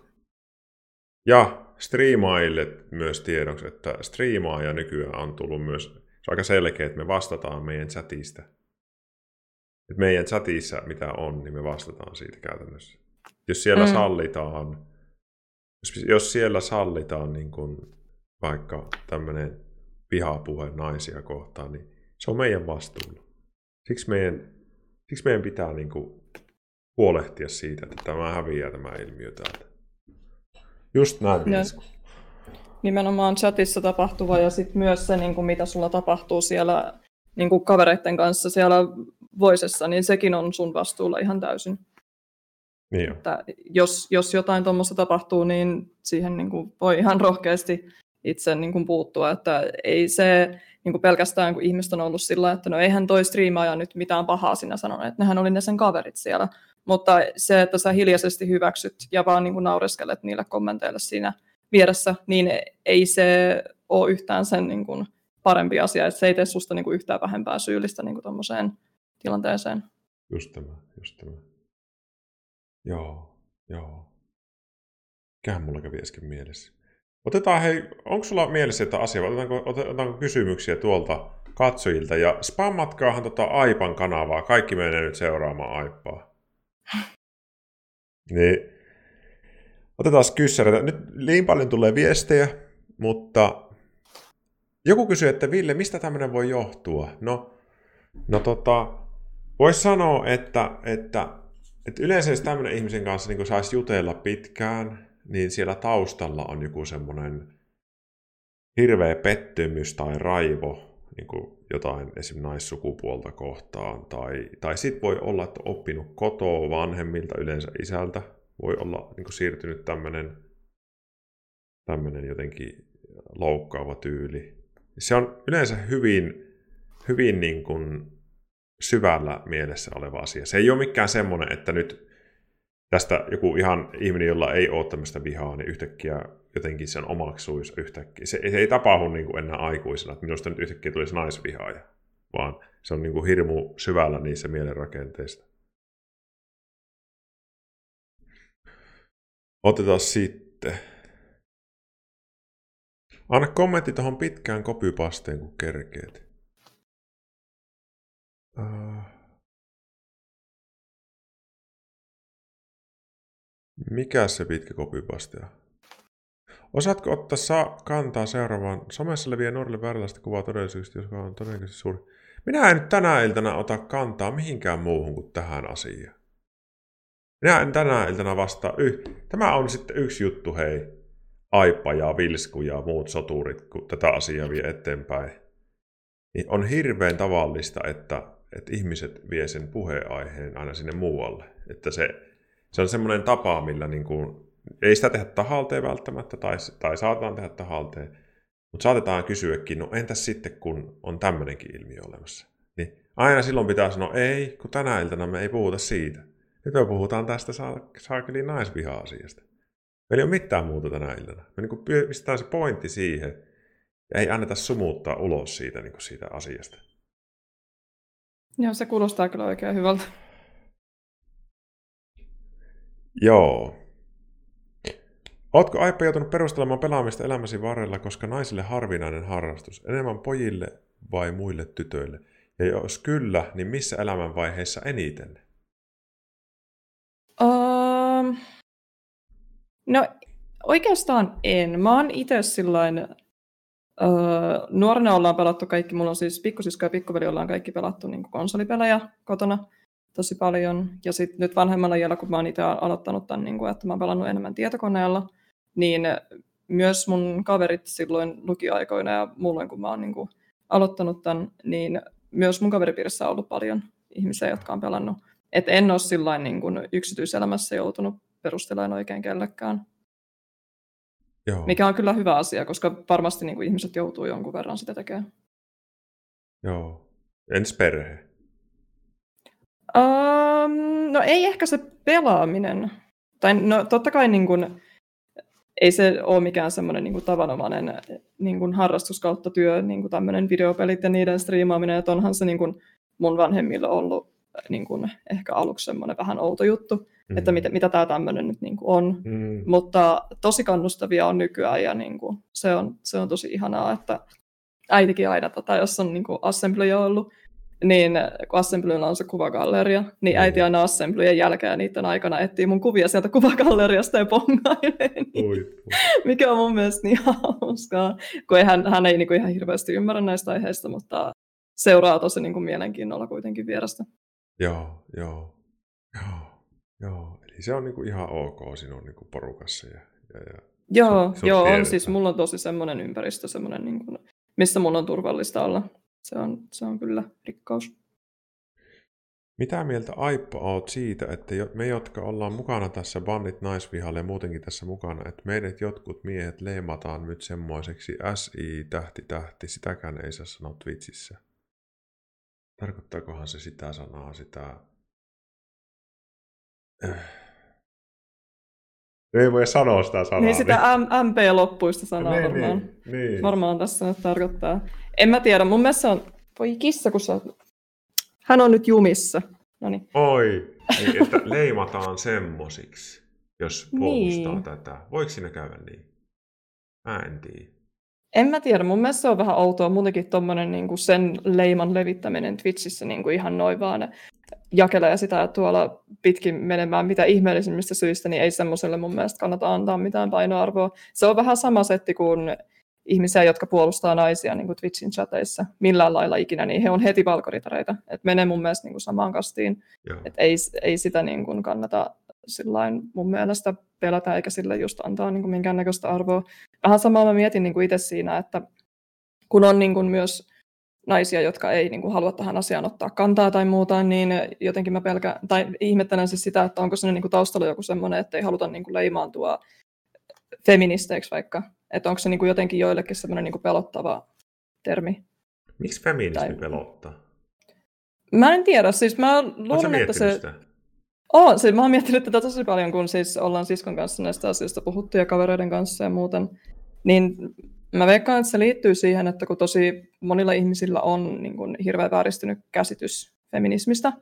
Ja striimaajille myös tiedoksi, että striimaaja nykyään on tullut myös. Se on aika selkeä, että me vastataan meidän chatista. Että meidän chatissa mitä on, niin me vastataan siitä käytännössä. Jos siellä mm. sallitaan, jos, jos siellä sallitaan niin kun vaikka tämmöinen vihapuhe naisia kohtaan, niin se on meidän vastuulla. Siksi meidän, siksi meidän pitää niin kun huolehtia siitä, että tämä häviää tämä ilmiö täältä. Just näin. No. nimenomaan chatissa tapahtuva ja sitten myös se, niin kuin mitä sulla tapahtuu siellä niin kuin kavereiden kanssa siellä voisessa, niin sekin on sun vastuulla ihan täysin. Niin että jos, jos jotain tuommoista tapahtuu, niin siihen niin kuin voi ihan rohkeasti itse niin kuin puuttua, että ei se niin kuin pelkästään, kun ihmiset on ollut sillä, että no eihän toi striimaaja nyt mitään pahaa sinä sanonut, että nehän oli ne sen kaverit siellä, mutta se, että sä hiljaisesti hyväksyt ja vaan niin kuin naureskelet niille kommenteille siinä vieressä, niin ei se ole yhtään sen niin kuin parempi asia, että se ei tee susta niin kuin yhtään vähempää syyllistä niin kuin tuommoiseen tilanteeseen. Just tämä, just tämä. Joo, joo. Mikähän mulla kävi äsken mielessä. Otetaan hei, onko sulla mielessä jotain asiaa? Otetaanko, otetaanko kysymyksiä tuolta katsojilta? Ja spammatkaahan tota Aipan kanavaa. Kaikki menee nyt seuraamaan Aippaa. Niin. Otetaan kyssäreitä. Nyt liian paljon tulee viestejä, mutta joku kysyy, että Ville, mistä tämmöinen voi johtua? No, no tota, voisi sanoa, että, että, että yleensä jos tämmöinen ihmisen kanssa niin saisi jutella pitkään, niin siellä taustalla on joku semmoinen hirveä pettymys tai raivo niin kuin jotain esim. Naissukupuolta kohtaan. Tai, tai sitten voi olla, että on oppinut kotoa vanhemmilta, yleensä isältä. Voi olla niin kuin siirtynyt tämmöinen, tämmöinen jotenkin loukkaava tyyli. Se on yleensä hyvin, hyvin niin kuin syvällä mielessä oleva asia. Se ei ole mikään semmoinen, että nyt tästä joku ihan ihminen, jolla ei ole tämmöistä vihaa, niin yhtäkkiä jotenkin sen omaksuisi yhtäkkiä. Se, se ei tapahdu niin kuin enää aikuisena, että minusta nyt yhtäkkiä tulisi naisvihaaja, vaan se on niin kuin hirmu syvällä niissä mielenrakenteista. Otetaan sitten. Anna kommentti tuohon pitkään copypasteen, kun kerkeet. Uh... Mikä se pitkä copypastea? Osaatko ottaa saa kantaa seuraavaan? Somessa leviää nuorille vääränlaista kuvaa todellisuudesta, joka on todennäköisesti suuri. Minä en nyt tänä iltana ota kantaa mihinkään muuhun kuin tähän asiaan. Minä en tänä iltana vastaa. Yh. Tämä on sitten yksi juttu, hei. Aippa ja Vilsku ja muut soturit, kun tätä asiaa vie eteenpäin. Niin on hirveän tavallista, että, että ihmiset vie sen puheenaiheen aina sinne muualle. Että se... Se on semmoinen tapa, millä niin kuin, ei sitä tehdä tahalteen välttämättä, tai, tai saatetaan tehdä tahalteen, mutta saatetaan kysyäkin, no entäs sitten, kun on tämmöinenkin ilmiö olemassa. Niin aina silloin pitää sanoa, ei, kun tänä iltana me ei puhuta siitä. Nyt me puhutaan tästä saakeliin naisviha-asiasta. Meillä ei ole mitään muuta tänä iltana. Me niin kuin pistetään se pointti siihen, ja ei anneta sumuttaa ulos siitä, niin kuin siitä asiasta. Joo, se kuulostaa kyllä oikein hyvältä. Joo. Ootko Aippa joutunut perustelemaan pelaamista elämäsi varrella, koska naisille harvinainen harrastus? Enemmän pojille vai muille tytöille? Ja jos kyllä, niin missä elämänvaiheessa eniten? Um, no oikeastaan en. Mä oon itse sillain... Öö, nuorena ollaan pelattu kaikki. Mulla on siis pikkusisko ja pikkuveli, ollaan kaikki pelattu niin kuin konsolipelejä kotona. Tosi paljon. Ja sitten nyt vanhemmalla iällä, kun mä oon itse aloittanut tämän, että mä oon pelannut enemmän tietokoneella, niin myös mun kaverit silloin lukioaikoina ja muulloin, kun mä oon aloittanut tämän, niin myös mun kaveripiirissä on ollut paljon ihmisiä, jotka on pelannut. Et en ole sillain niin kuin yksityiselämässä joutunut perustelemaan oikein kellekään. Joo. Mikä on kyllä hyvä asia, koska varmasti niin kuin ihmiset joutuu jonkun verran sitä tekemään. Joo. Entäs perhe? Um, no ei ehkä se pelaaminen. Tai no totta kai niin kun, ei se ole mikään semmoinen niin kun tavanomainen niin kun harrastus kautta työ, niin kun tämmöinen videopelit ja niiden striimaaminen. Että onhan se niin kun mun vanhemmilla ollut niin kun ehkä aluksi semmoinen vähän outo juttu, mm-hmm. että mitä, mitä tämä tämmöinen nyt niin kun on. Mm-hmm. Mutta tosi kannustavia on nykyään ja niin kun, se, on, se on tosi ihanaa, että äitikin aina tätä, jos on niin kun Assembly ollut. Niin kun Assemblyllä on se kuvagalleria, niin äiti aina Assemblyjen jälkeen ja niiden aikana etsii mun kuvia sieltä kuvagalleriasta ja pongailee niitä, mikä on mun mielestä niin hauskaa, kun ei, hän, hän ei niin kuin ihan hirveästi ymmärrä näistä aiheista, mutta seuraa tosi niin kuin mielenkiinnolla kuitenkin vierestä. Joo, joo, joo, joo. Eli se on niin kuin ihan ok sinun niin kuin porukassa ja, ja, ja Joo, se, se joo on siis, mulla on tosi semmoinen ympäristö, semmoinen, niin kuin, missä mun on turvallista olla. Se on, se on kyllä rikkaus. Mitä mieltä Aippa oot siitä, että me, jotka ollaan mukana tässä Bannit naisvihalle ja muutenkin tässä mukana, että meidät jotkut miehet leimataan nyt semmoiseksi S I-tähti-tähti, sitäkään ei saa sanoa Twitchissä. Tarkoittaakohan se sitä sanaa, sitä... Ei voi sanoa sitä sanaa. Niin sitä niin. M P-loppuista sanaa niin, varmaan. Niin, niin. Varmaan tässä tarkoittaa. En mä tiedä, mun mielestä on... Voi kissa, kun sä oot... Hän on nyt jumissa. Noniin. Oi, eli että leimataan semmosiksi, jos puolustaa niin. tätä. Voiko siinä käydä niin? Mä en tiedä. En mä tiedä, mun mielestä se on vähän outoa. Muutenkin tommonen niin kuin sen leiman levittäminen Twitchissä niin kuin ihan noin vaan jakelee sitä tuolla pitkin menemään mitä ihmeellisimmistä syistä, niin ei semmoselle mun mielestä kannata antaa mitään painoarvoa. Se on vähän sama setti kuin ihmisiä, jotka puolustaa naisia niin kuin Twitchin chateissa millään lailla ikinä, niin he on heti valkoritareita. Et menee mun mielestä niin kuin samaan kastiin. Et ei, ei sitä niin kuin kannata sillain mun mielestä pelätä eikä sille just antaa niin kuin minkäännäköistä arvoa. Vähän samaa mä mietin niin kuin itse siinä, että kun on niin kuin myös naisia, jotka ei niin kuin halua tähän asiaan ottaa kantaa tai muuta, niin jotenkin mä pelkään, tai ihmettelen siis sitä, että onko siinä niin kuin taustalla joku semmoinen, että ei haluta niin kuin leimaantua feministeiksi vaikka. Että onko se niinku jotenkin joillekin semmoinen niinku pelottava termi. Miksi feminismi tai... pelottaa? Mä en tiedä. Siis mä luulen, että se... Sitä? Oon, siis mä oon miettinyt tätä tosi paljon, kun siis ollaan siskon kanssa näistä asioista puhuttu ja kavereiden kanssa ja muuten. Niin mä veikkaan, että se liittyy siihen, että kun tosi monilla ihmisillä on niin kuin hirveän vääristynyt käsitys feminismistä.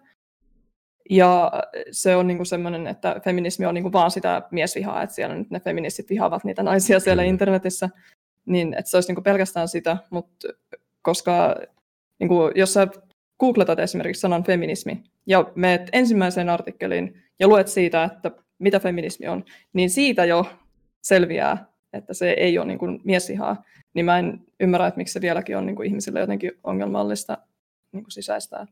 Ja se on niinku semmoinen, että feminismi on niinku vaan sitä miesvihaa, että siellä nyt ne feministit vihaavat niitä naisia siellä internetissä, niin että se olisi niinku pelkästään sitä, mutta koska niinku, jos sä googletat esimerkiksi sanan feminismi ja menet ensimmäiseen artikkeliin ja luet siitä, että mitä feminismi on, niin siitä jo selviää, että se ei ole niinku miesvihaa, niin mä en ymmärrä, että miksi se vieläkin on niinku ihmisille jotenkin ongelmallista niinku sisäistää.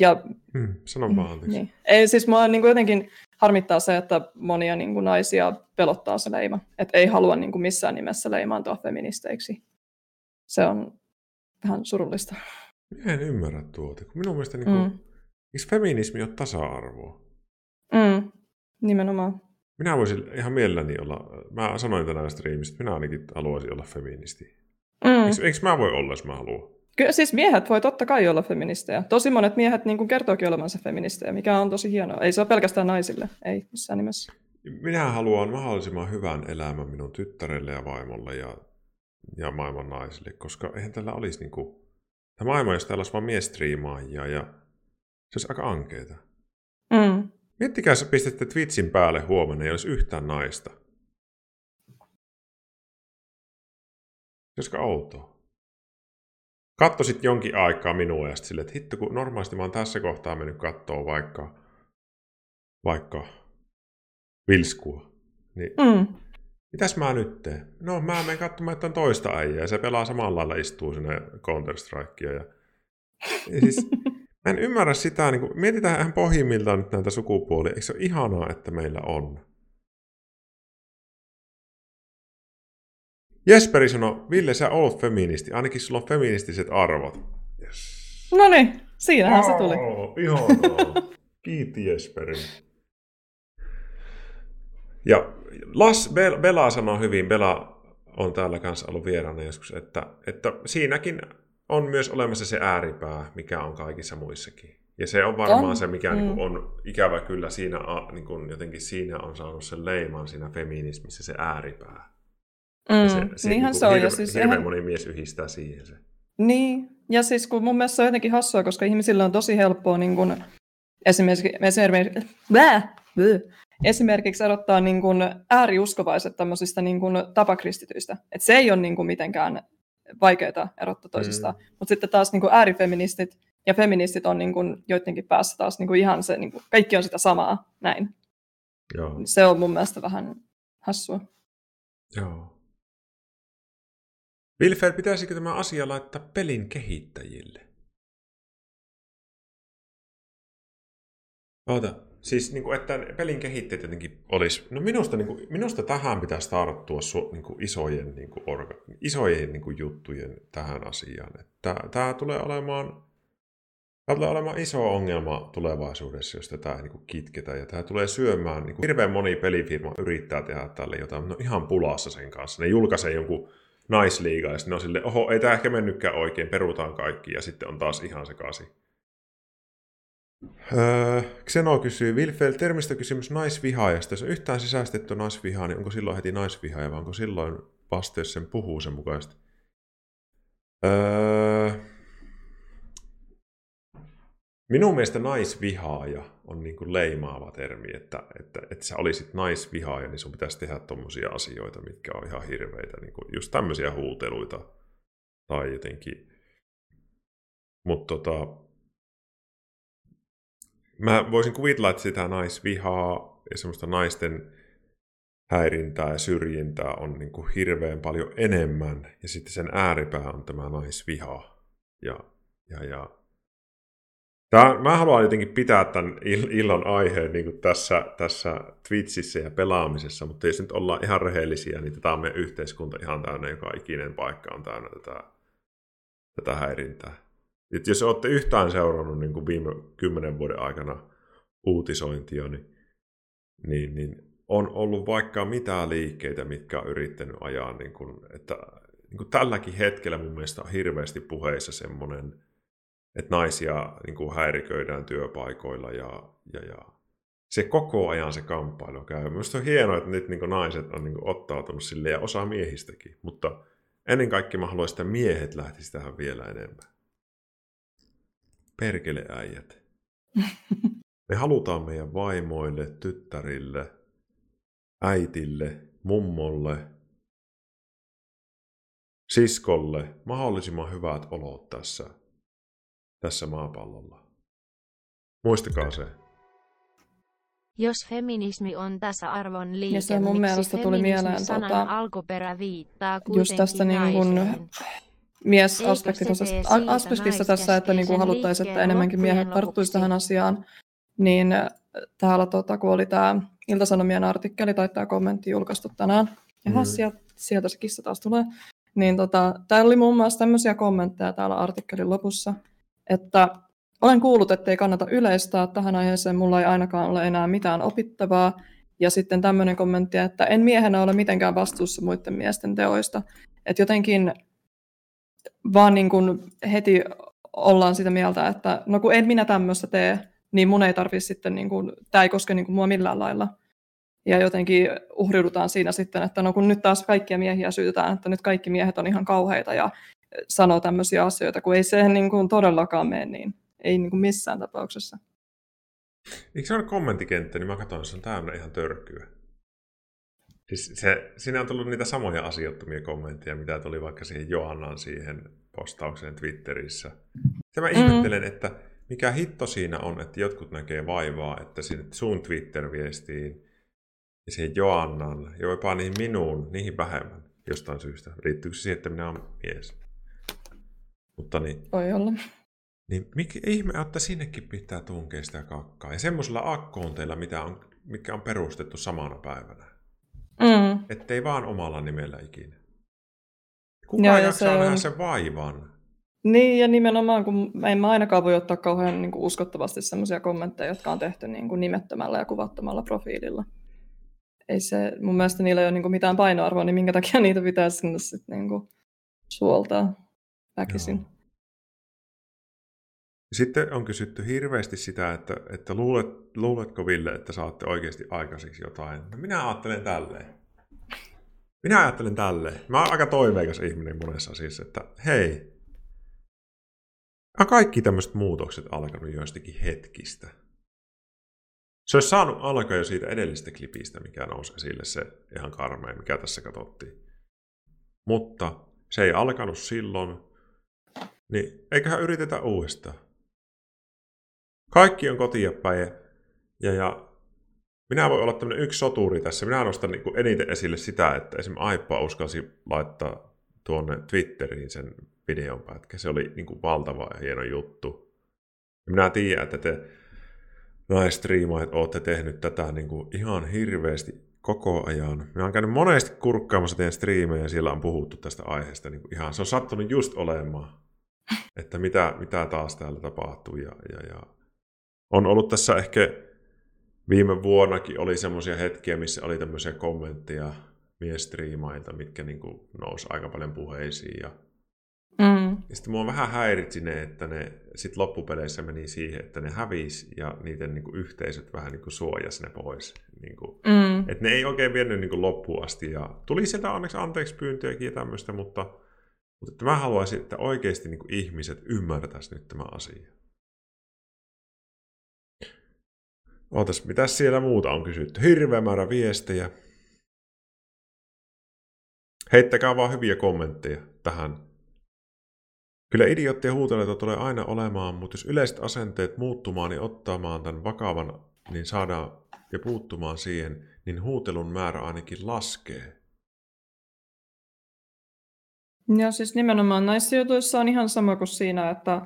Ja, hmm, sanon vaan anteeksi. Niin. Ei, siis mua niin kuin jotenkin harmittaa se, että monia niin kuin naisia pelottaa se leima. Että ei halua niin kuin missään nimessä leimaantua feministeiksi. Se on vähän surullista. Minä en ymmärrä tuota. Minun mielestä, niin kuin, mm. miksi feminismi on tasa-arvoa? Mm, nimenomaan. Minä voisin ihan mielelläni olla, mä sanoin tänään striimissä, että minä ainakin haluaisin olla feministi. Mm. Eikö, eikö mä voi olla, jos mä haluan? Kyllä siis miehet voi totta kai olla feministejä. Tosi monet miehet niin kuin kertookin olevansa feministejä, mikä on tosi hienoa. Ei se ole pelkästään naisille, ei missään nimessä. Minä haluan mahdollisimman hyvän elämän minun tyttärelle ja vaimolle ja, ja maailman naisille, koska eihän tällä olisi niin kuin... Tämä maailma, jos täällä olisi vain miestriimaajia ja se olisi aika ankeeta. Mm. Miettikää, jos pistätte Twitchin päälle huomenna, ei olisi yhtään naista. Se olisi outoa. Katso sit jonkin aikaa minua ja sitten silleen, että hitto, kun normaalisti mä oon tässä kohtaa mennyt katsoa vaikka, vaikka Vilskua, niin mm. mitäs mä nyt teen? No mä menen katsomaan, että on toista äijää ja se pelaa samalla lailla, istuu sinne Counter-Strikea. Ja... Ja siis, mä en ymmärrä sitä, niin kun, mietitään ihan pohjimmiltaan nyt näitä sukupuolia, eikö se ole ihanaa, että meillä on? Jesperi sanoi, Ville, sä oot feministi. Ainakin sulla on feministiset arvot. Yes. No niin, siinähän oh, se tuli. Ihanaa. Kiitti Jesperi. Ja Las Bela, Bela sanoi hyvin, Bela on täällä kanssa ollut vieraana joskus, että, että siinäkin on myös olemassa se ääripää, mikä on kaikissa muissakin. Ja se on varmaan on. se, mikä mm. niin kuin on ikävä kyllä siinä, niin kuin jotenkin siinä on saanut sen leiman siinä feminismissä, se ääripää. Mm, se, se, niinhän niin se on. Hirve, ja siis hirveän eihän... moni mies yhdistää siihen se. Niin, ja siis kun mun mielestä se on jotenkin hassua, koska ihmisillä on tosi helppoa niin kun, esimerkiksi, esimerkiksi, bää, bää, esimerkiksi erottaa niin kun, ääriuskovaiset tämmöisistä niin kun, tapakristityistä. Et se ei ole niin kun, mitenkään vaikeaa erottaa toisistaan. Mm. Mutta sitten taas niin kun, äärifeministit ja feministit on niin kun, joidenkin päässä taas niin kun, ihan se, niin kun, kaikki on sitä samaa, näin. Joo. Se on mun mielestä vähän hassua. Joo. Wilfer, pitäisikö tämä asia laittaa pelin kehittäjille? Oota, Siis, niin kuin, että pelin kehittäjät jotenkin olisi... No minusta, niin kuin, minusta tähän pitäisi tarttua su, niin kuin isojen, niin kuin orga, isojen niin kuin juttujen tähän asiaan. Tämä, tämä, tulee olemaan, tämä tulee olemaan iso ongelma tulevaisuudessa, jos tätä ei niin kuin kitketä. Ja tämä tulee syömään... Niin kuin, hirveän moni pelifirma yrittää tehdä tälle jotain, mutta ne on ihan pulassa sen kanssa. Ne julkaisee jonkun naisliigaa ja sitten on silleen, oho, ei tämä ehkä mennytkään oikein, perutaan kaikki ja sitten on taas ihan sekaisin. Öö, Xeno kysyy, Vilfel, termistä kysymys naisvihaajasta. Jos on yhtään sisäistetty naisvihaa, niin onko silloin heti naisvihaaja, vai onko silloin vasta, jos sen puhuu sen mukaisesti? Öö, minun mielestä naisvihaaja on niin kuin leimaava termi, että, että, että sä olisit naisvihaaja, niin sun pitäisi tehdä tommosia asioita, mitkä on ihan hirveitä, niin kuin just tämmöisiä huuteluita tai jotenkin. Mutta tota... Mä voisin kuvitella, että sitä naisvihaa ja semmoista naisten häirintää ja syrjintää on niin kuin hirveän paljon enemmän. Ja sitten sen ääripää on tämä naisviha. Ja, ja, ja. Tää, mä haluan jotenkin pitää tämän illan aiheen niin kuin tässä, tässä Twitchissä ja pelaamisessa, mutta jos nyt ollaan ihan rehellisiä, niin tämä on meidän yhteiskunta ihan täynnä, joka ikinen paikka on täynnä tätä, tätä häirintää. Et jos olette yhtään seurannut niin kuin viime kymmenen vuoden aikana uutisointia, niin, niin, niin on ollut vaikka mitään liikkeitä, mitkä on yrittänyt ajaa. Niin kuin, että, niin kuin tälläkin hetkellä mun mielestä on hirveästi puheissa semmoinen, että naisia niin kuin häiriköidään työpaikoilla ja, ja, ja se koko ajan se kamppailu käy. Minusta on hienoa, että nyt niin kuin naiset on niin kuin ottautunut sille ja osa miehistäkin, mutta ennen kaikkea mä haluaisin, että miehet lähtisivät tähän vielä enemmän. Perkeleäijät. Me halutaan meidän vaimoille, tyttärille, äitille, mummolle, siskolle mahdollisimman hyvät olot tässä, tässä maapallolla. Muistakaa se. Jos feminismi on tasa-arvon liike, se mun miksi feminismi-sanan tota, alkuperä viittaa kuitenkin tästä naisen? Miesaspekti aspektissa tässä, että niin haluttaisiin, että enemmänkin miehet tarttuisi tähän asiaan, niin täällä tuota, kun oli tämä Ilta-Sanomien artikkeli tai tämä kommentti julkaistu tänään, ja mm. sieltä, sieltä se kissa taas tulee, niin tota, täällä oli muun muassa tämmöisiä kommentteja täällä artikkelin lopussa, että olen kuullut, ettei kannata yleistää tähän aiheeseen, mulla ei ainakaan ole enää mitään opittavaa, ja sitten tämmöinen kommentti, että en miehenä ole mitenkään vastuussa muiden miesten teoista, että jotenkin vaan niin kuin heti ollaan sitä mieltä, että no kun en minä tämmöistä tee, niin mun ei tarvitse sitten, niin kuin, tämä ei koske niin kuin mua millään lailla. Ja jotenkin uhriudutaan siinä sitten, että no kun nyt taas kaikkia miehiä syytetään, että nyt kaikki miehet on ihan kauheita ja sanoo tämmöisiä asioita, kun ei se niin kuin todellakaan mene niin. Ei niin kuin missään tapauksessa. Eikö se ole kommenttikenttä, niin mä katson, että se on täynnä ihan törkyä. Siis se, siinä on tullut niitä samoja asiattomia kommentteja, mitä tuli vaikka siihen Johannan siihen postaukseen Twitterissä. Ja mä mm. ihmettelen, että mikä hitto siinä on, että jotkut näkee vaivaa, että sun Twitter-viestiin ja siihen Johannan, ja jopa niihin minuun, niihin vähemmän jostain syystä. Liittyykö se siihen, että minä olen mies? Mutta niin. Voi olla. Niin mikä ihme, että sinnekin pitää tunkea sitä kakkaa. Ja semmoisilla akkoonteilla, mitä on, mikä on perustettu samana päivänä. Mm. Ettei vaan omalla nimellä ikinä. Kuka ja jaksaa se nähdä on... sen vaivan? Niin, ja nimenomaan, kun en mä ainakaan voi ottaa kauhean niin kuin uskottavasti sellaisia kommentteja, jotka on tehty niin kuin nimettömällä ja kuvattomalla profiililla. Ei se, mun mielestä niillä ei ole niin kuin mitään painoarvoa, niin minkä takia niitä pitäisi sinne sitten niin kuin suoltaa väkisin. Joo. Sitten on kysytty hirveästi sitä, että, että luulet, luuletko Ville, että saatte oikeasti aikaiseksi jotain. No minä ajattelen tälleen. Minä ajattelen tälleen. Mä oon aika toiveikas ihminen monessa siis, että hei. Kaikki tämmöiset muutokset alkanut joistakin hetkistä. Se olisi saanut alkaa jo siitä edellisestä klipistä, mikä nousi esille se ihan karmea, mikä tässä katsottiin. Mutta se ei alkanut silloin, niin eiköhän yritetä uudestaan. Kaikki on kotia päin ja, ja minä voin olla tämmöinen yksi soturi tässä. Minä nostan niin kuin eniten esille sitä, että esimerkiksi Aippa uskalsi laittaa tuonne Twitteriin sen videon pätkä. Se oli niin kuin valtava ja hieno juttu. Ja minä tiedän, että te naistriimaajat olette tehnyt tätä niin kuin ihan hirveästi koko ajan. Minä olen käynyt monesti kurkkaamassa teidän striimejä ja siellä on puhuttu tästä aiheesta. Niin kuin ihan se on sattunut just olemaan, että mitä, mitä taas täällä tapahtuu. Ja, ja, ja. On ollut tässä ehkä viime vuonnakin oli semmoisia hetkiä, missä oli tämmöisiä kommentteja miestriimailta, mitkä niin kuin nousi aika paljon puheisiin. Ja, mm. ja sitten mua vähän häiritsi ne, että ne sit loppupeleissä meni siihen, että ne hävisi ja niiden niin kuin yhteisöt vähän niin kuin suojasi ne pois. Niin kuin, mm. että ne ei oikein vienyt niin kuin loppuun asti. Ja tuli sieltä onneksi anteeksi pyyntöjäkin ja tämmöistä, mutta, mutta mä haluaisin, että oikeasti niin kuin ihmiset ymmärtäisivät nyt tämän asian. Ootas, mitäs siellä muuta on kysytty? Hirveä määrä viestejä. Heittäkää vaan hyviä kommentteja tähän. Kyllä idioottien huuteleita tulee aina olemaan, mutta jos yleiset asenteet muuttumaan ja niin ottamaan tämän vakavan, niin saadaan ja puuttumaan siihen, niin huutelun määrä ainakin laskee. Ja siis nimenomaan näissä jutuissa on ihan sama kuin siinä, että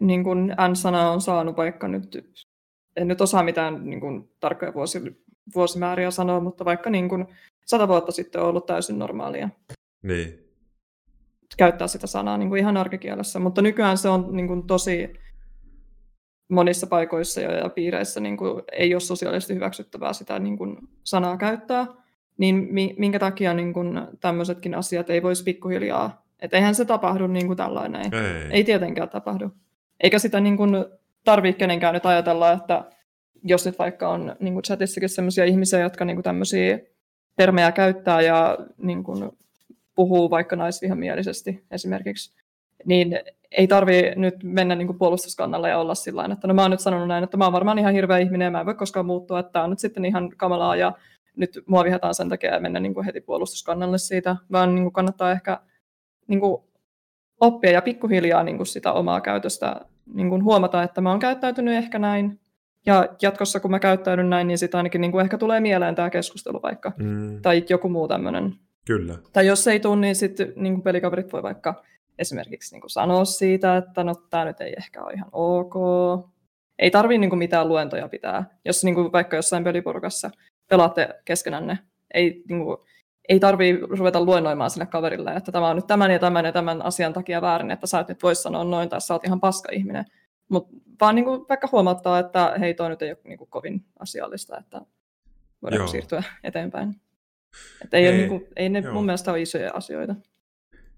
niin kun N-sana on saanut vaikka nyt, en nyt osaa mitään niin kun tarkkoja vuosi, vuosimääriä sanoa, mutta vaikka niin kun sata vuotta sitten on ollut täysin normaalia. Niin. Käyttää sitä sanaa niin kuin ihan arkikielessä, mutta nykyään se on niin kuin tosi monissa paikoissa ja piireissä niin kuin ei ole sosiaalisesti hyväksyttävää sitä niin kuin sanaa käyttää, niin minkä takia niin kuin tämmöisetkin asiat ei voisi pikkuhiljaa, että eihän se tapahdu niin kuin tällainen, ei, ei tietenkään tapahdu. Eikä sitä niin kuin tarvitse kenenkään nyt ajatella, että jos nyt vaikka on niin kuin chatissakin sellaisia ihmisiä, jotka niin kuin tämmöisiä termejä käyttää ja niin kuin puhuu vaikka naisvihamielisesti esimerkiksi, niin ei tarvitse nyt mennä niin kuin puolustuskannalla ja olla sillä tavalla, että no mä oon nyt sanonut näin, että mä oon varmaan ihan hirveä ihminen ja mä en voi koskaan muuttua, että tää on nyt sitten ihan kamalaa ja nyt mua vihataan sen takia ja mennä niin kuin heti puolustuskannalle siitä, vaan niin kuin kannattaa ehkä niin kuin oppia ja pikkuhiljaa niin kuin sitä omaa käytöstä niin kuin huomata, että mä oon käyttäytynyt ehkä näin ja jatkossa kun mä käyttäydyn näin, niin sitten ainakin niin kuin ehkä tulee mieleen tämä keskustelu vaikka mm. tai joku muu tämmöinen. Kyllä. Tai jos ei tule, niin sitten niin pelikaverit voi vaikka esimerkiksi niin sanoa siitä, että no tämä nyt ei ehkä ole ihan ok. Ei tarvitse niin mitään luentoja pitää. Jos niin vaikka jossain peliporukassa pelaatte keskenänne, ei, niin ei tarvitse ruveta luennoimaan sille kaverille, että tämä on nyt tämän ja tämän ja tämän asian takia väärin, että sä et nyt voi sanoa noin tai sä oot ihan paska ihminen. Mut vaan niin vaikka huomauttaa, että hei, toi nyt ei ole niin kovin asiallista, että voidaan Joo. siirtyä eteenpäin. Että ei, ei, niin kuin, ei ne joo. mun mielestä ole isoja asioita.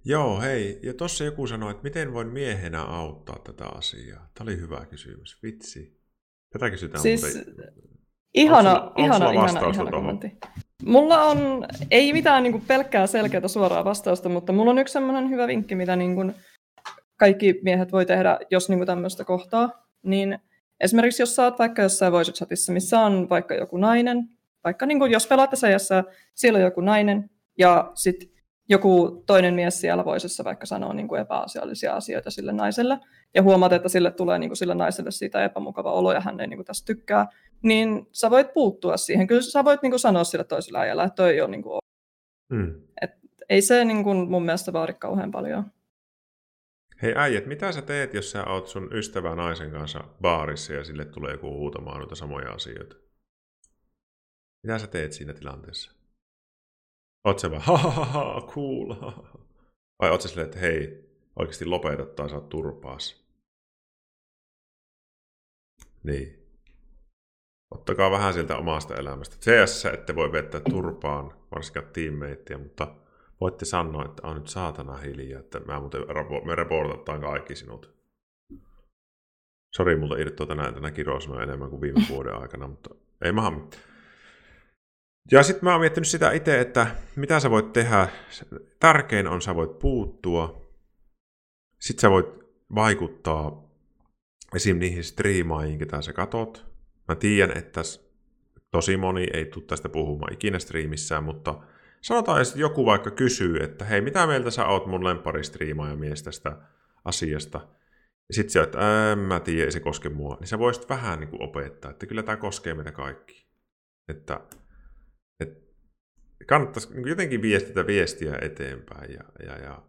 Joo, hei. Ja tuossa joku sanoi, että miten voin miehenä auttaa tätä asiaa. Tämä oli hyvä kysymys. Vitsi. Tätä kysytään. Siis muuten. ihana, onko sulla, ihana, onko ihana, ihana kommentti. Mulla on, ei mitään niin kuin pelkkää selkeää suoraa vastausta, mutta mulla on yksi sellainen hyvä vinkki, mitä niin kuin kaikki miehet voi tehdä, jos niin kuin tämmöistä kohtaa. Niin esimerkiksi jos sä oot vaikka jossain voice chatissa, missä on vaikka joku nainen, vaikka niin kuin jos pelaatte seijassa, siellä on joku nainen ja sitten joku toinen mies siellä voisessa vaikka sanoo niin kuin epäasiallisia asioita sille naiselle ja huomaat, että sille tulee niin kuin sille naiselle siitä epämukava olo ja hän ei niin kuin tästä tykkää, niin sä voit puuttua siihen. Kyllä sä voit niin kuin sanoa sille toiselle äijällä, että toi ei ole niin kuin hmm. Et ei se niin kuin mun mielestä vaadi kauhean paljon. Hei äijät, mitä sä teet, jos sä oot sun ystävän naisen kanssa baarissa ja sille tulee joku huutamaan noita samoja asioita? Mitä sä teet siinä tilanteessa? Oot sä vaan, ha ha ha, cool, ha, ha. Vai oot sä silleen, että hei, oikeasti lopeta tai sä oot turpaas? Niin. Ottakaa vähän sieltä omasta elämästä. C S:ssä ette voi vettää turpaan, varsinkaan teammateja, mutta voitte sanoa, että on nyt saatana hiljaa, että mä muuten, me reportataan kaikki sinut. Sori, multa irtoa tänään tänä kirosanoja enemmän kuin viime vuoden aikana, mutta ei maha mitään. Ja sitten mä oon miettinyt sitä itse, että mitä sä voit tehdä. Tärkein on, sä voit puuttua. Sitten sä voit vaikuttaa esim. Niihin striimaajiin, ketä sä katot. Mä tiedän, että tosi moni ei tule tästä puhumaan ikinä striimissään, mutta sanotaan, että joku vaikka kysyy, että hei, mitä mieltä sä oot mun lempparistriimaaja mies tästä asiasta. Ja sit sä oot, että mä tiedän, ei se koske mua. Niin sä voisit vähän niin kuin opettaa, että kyllä tää koskee meitä kaikki. Että... kannattaisi jotenkin viestittää viestiä eteenpäin. Ja, ja, ja.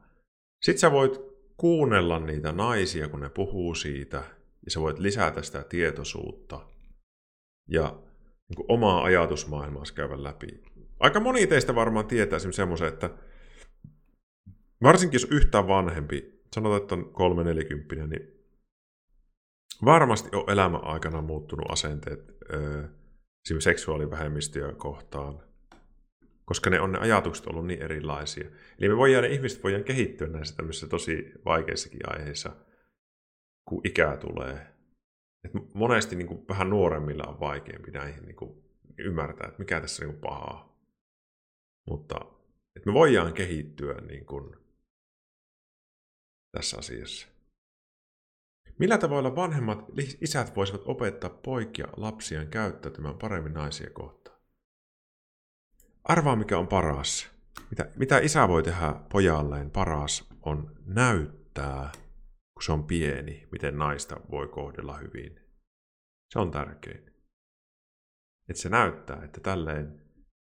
Sitten sä voit kuunnella niitä naisia, kun ne puhuu siitä, ja sä voit lisätä sitä tietoisuutta. ja niin kuin omaa ajatusmaailmaansa käydä läpi. Aika moni teistä varmaan tietää esimerkiksi semmoisen, että varsinkin jos yhtään vanhempi, sanotaan, että on kolmenelikymppinen, niin varmasti on elämän aikana muuttunut asenteet esimerkiksi seksuaalivähemmistöjä kohtaan, koska ne on ne ajatukset ollut niin erilaisia. Eli me voidaan, ne ihmiset voidaan kehittyä näissä tämmöisissä tosi vaikeissakin aiheissa, kun ikää tulee. Et monesti niin kuin vähän nuoremmilla on vaikeampi näihin niin kuin ymmärtää, että mikä tässä on niin kuin pahaa. Mutta et me voidaan kehittyä niin kuin tässä asiassa. Millä tavalla vanhemmat isät voisivat opettaa poikia lapsiaan käyttäytymään paremmin naisia kohtaan? Arvaa, mikä on paras. Mitä, mitä isä voi tehdä pojalleen paras on näyttää, kun se on pieni, miten naista voi kohdella hyvin. Se on tärkein. Että se näyttää, että tälleen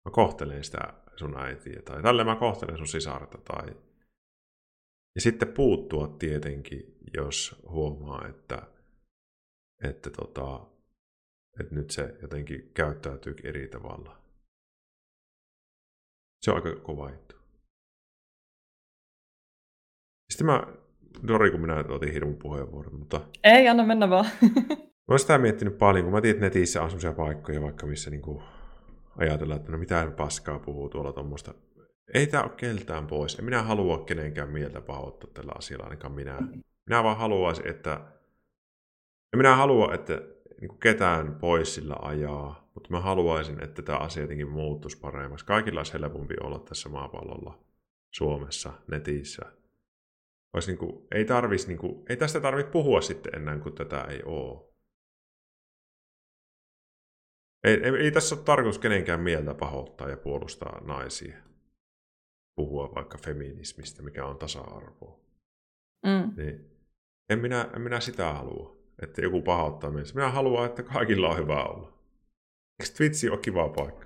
mä kohtelen sitä sun äitiä, tai tälleen mä kohtelen sun sisarta, tai... Ja sitten puuttua tietenkin, jos huomaa, että, että, tota, että nyt se jotenkin käyttäytyy eri tavalla. Se on aika kova juttu. Sitten mä, Dori, kun minä otin hirmun puheenvuoron, mutta... Ei, anna mennä vaan. Mä oon sitä miettinyt paljon, kun mä tiedän, että netissä on semmoisia paikkoja, vaikka missä niinku ajatellaan, että no mitään paskaa puhuu tuolla tuommoista. Ei tää ole keltään pois. En minä halua kenenkään mieltä pahoittaa tällä asialla, ainakaan minä. Minä vaan haluaisin, että... En minä halua, että niinku ketään pois sillä ajaa. Mutta mä haluaisin, että tämä asia jotenkin muuttuisi paremmaksi. Kaikilla olisi helpompi olla tässä maapallolla, Suomessa, netissä. Olisi niin kuin, ei, tarvisi, niin kuin, ei tästä tarvitse puhua sitten enää, kun tätä ei ole. Ei, ei, ei tässä ole tarkoitus kenenkään mieltä pahoittaa ja puolustaa naisia. Puhua vaikka feminismistä, mikä on tasa-arvoa. Mm. Niin, en, minä, en minä sitä halua, että joku pahoittaa mieltä. Minä haluan, että kaikilla on hyvä olla. Eikö Twitchi ole kiva paikka?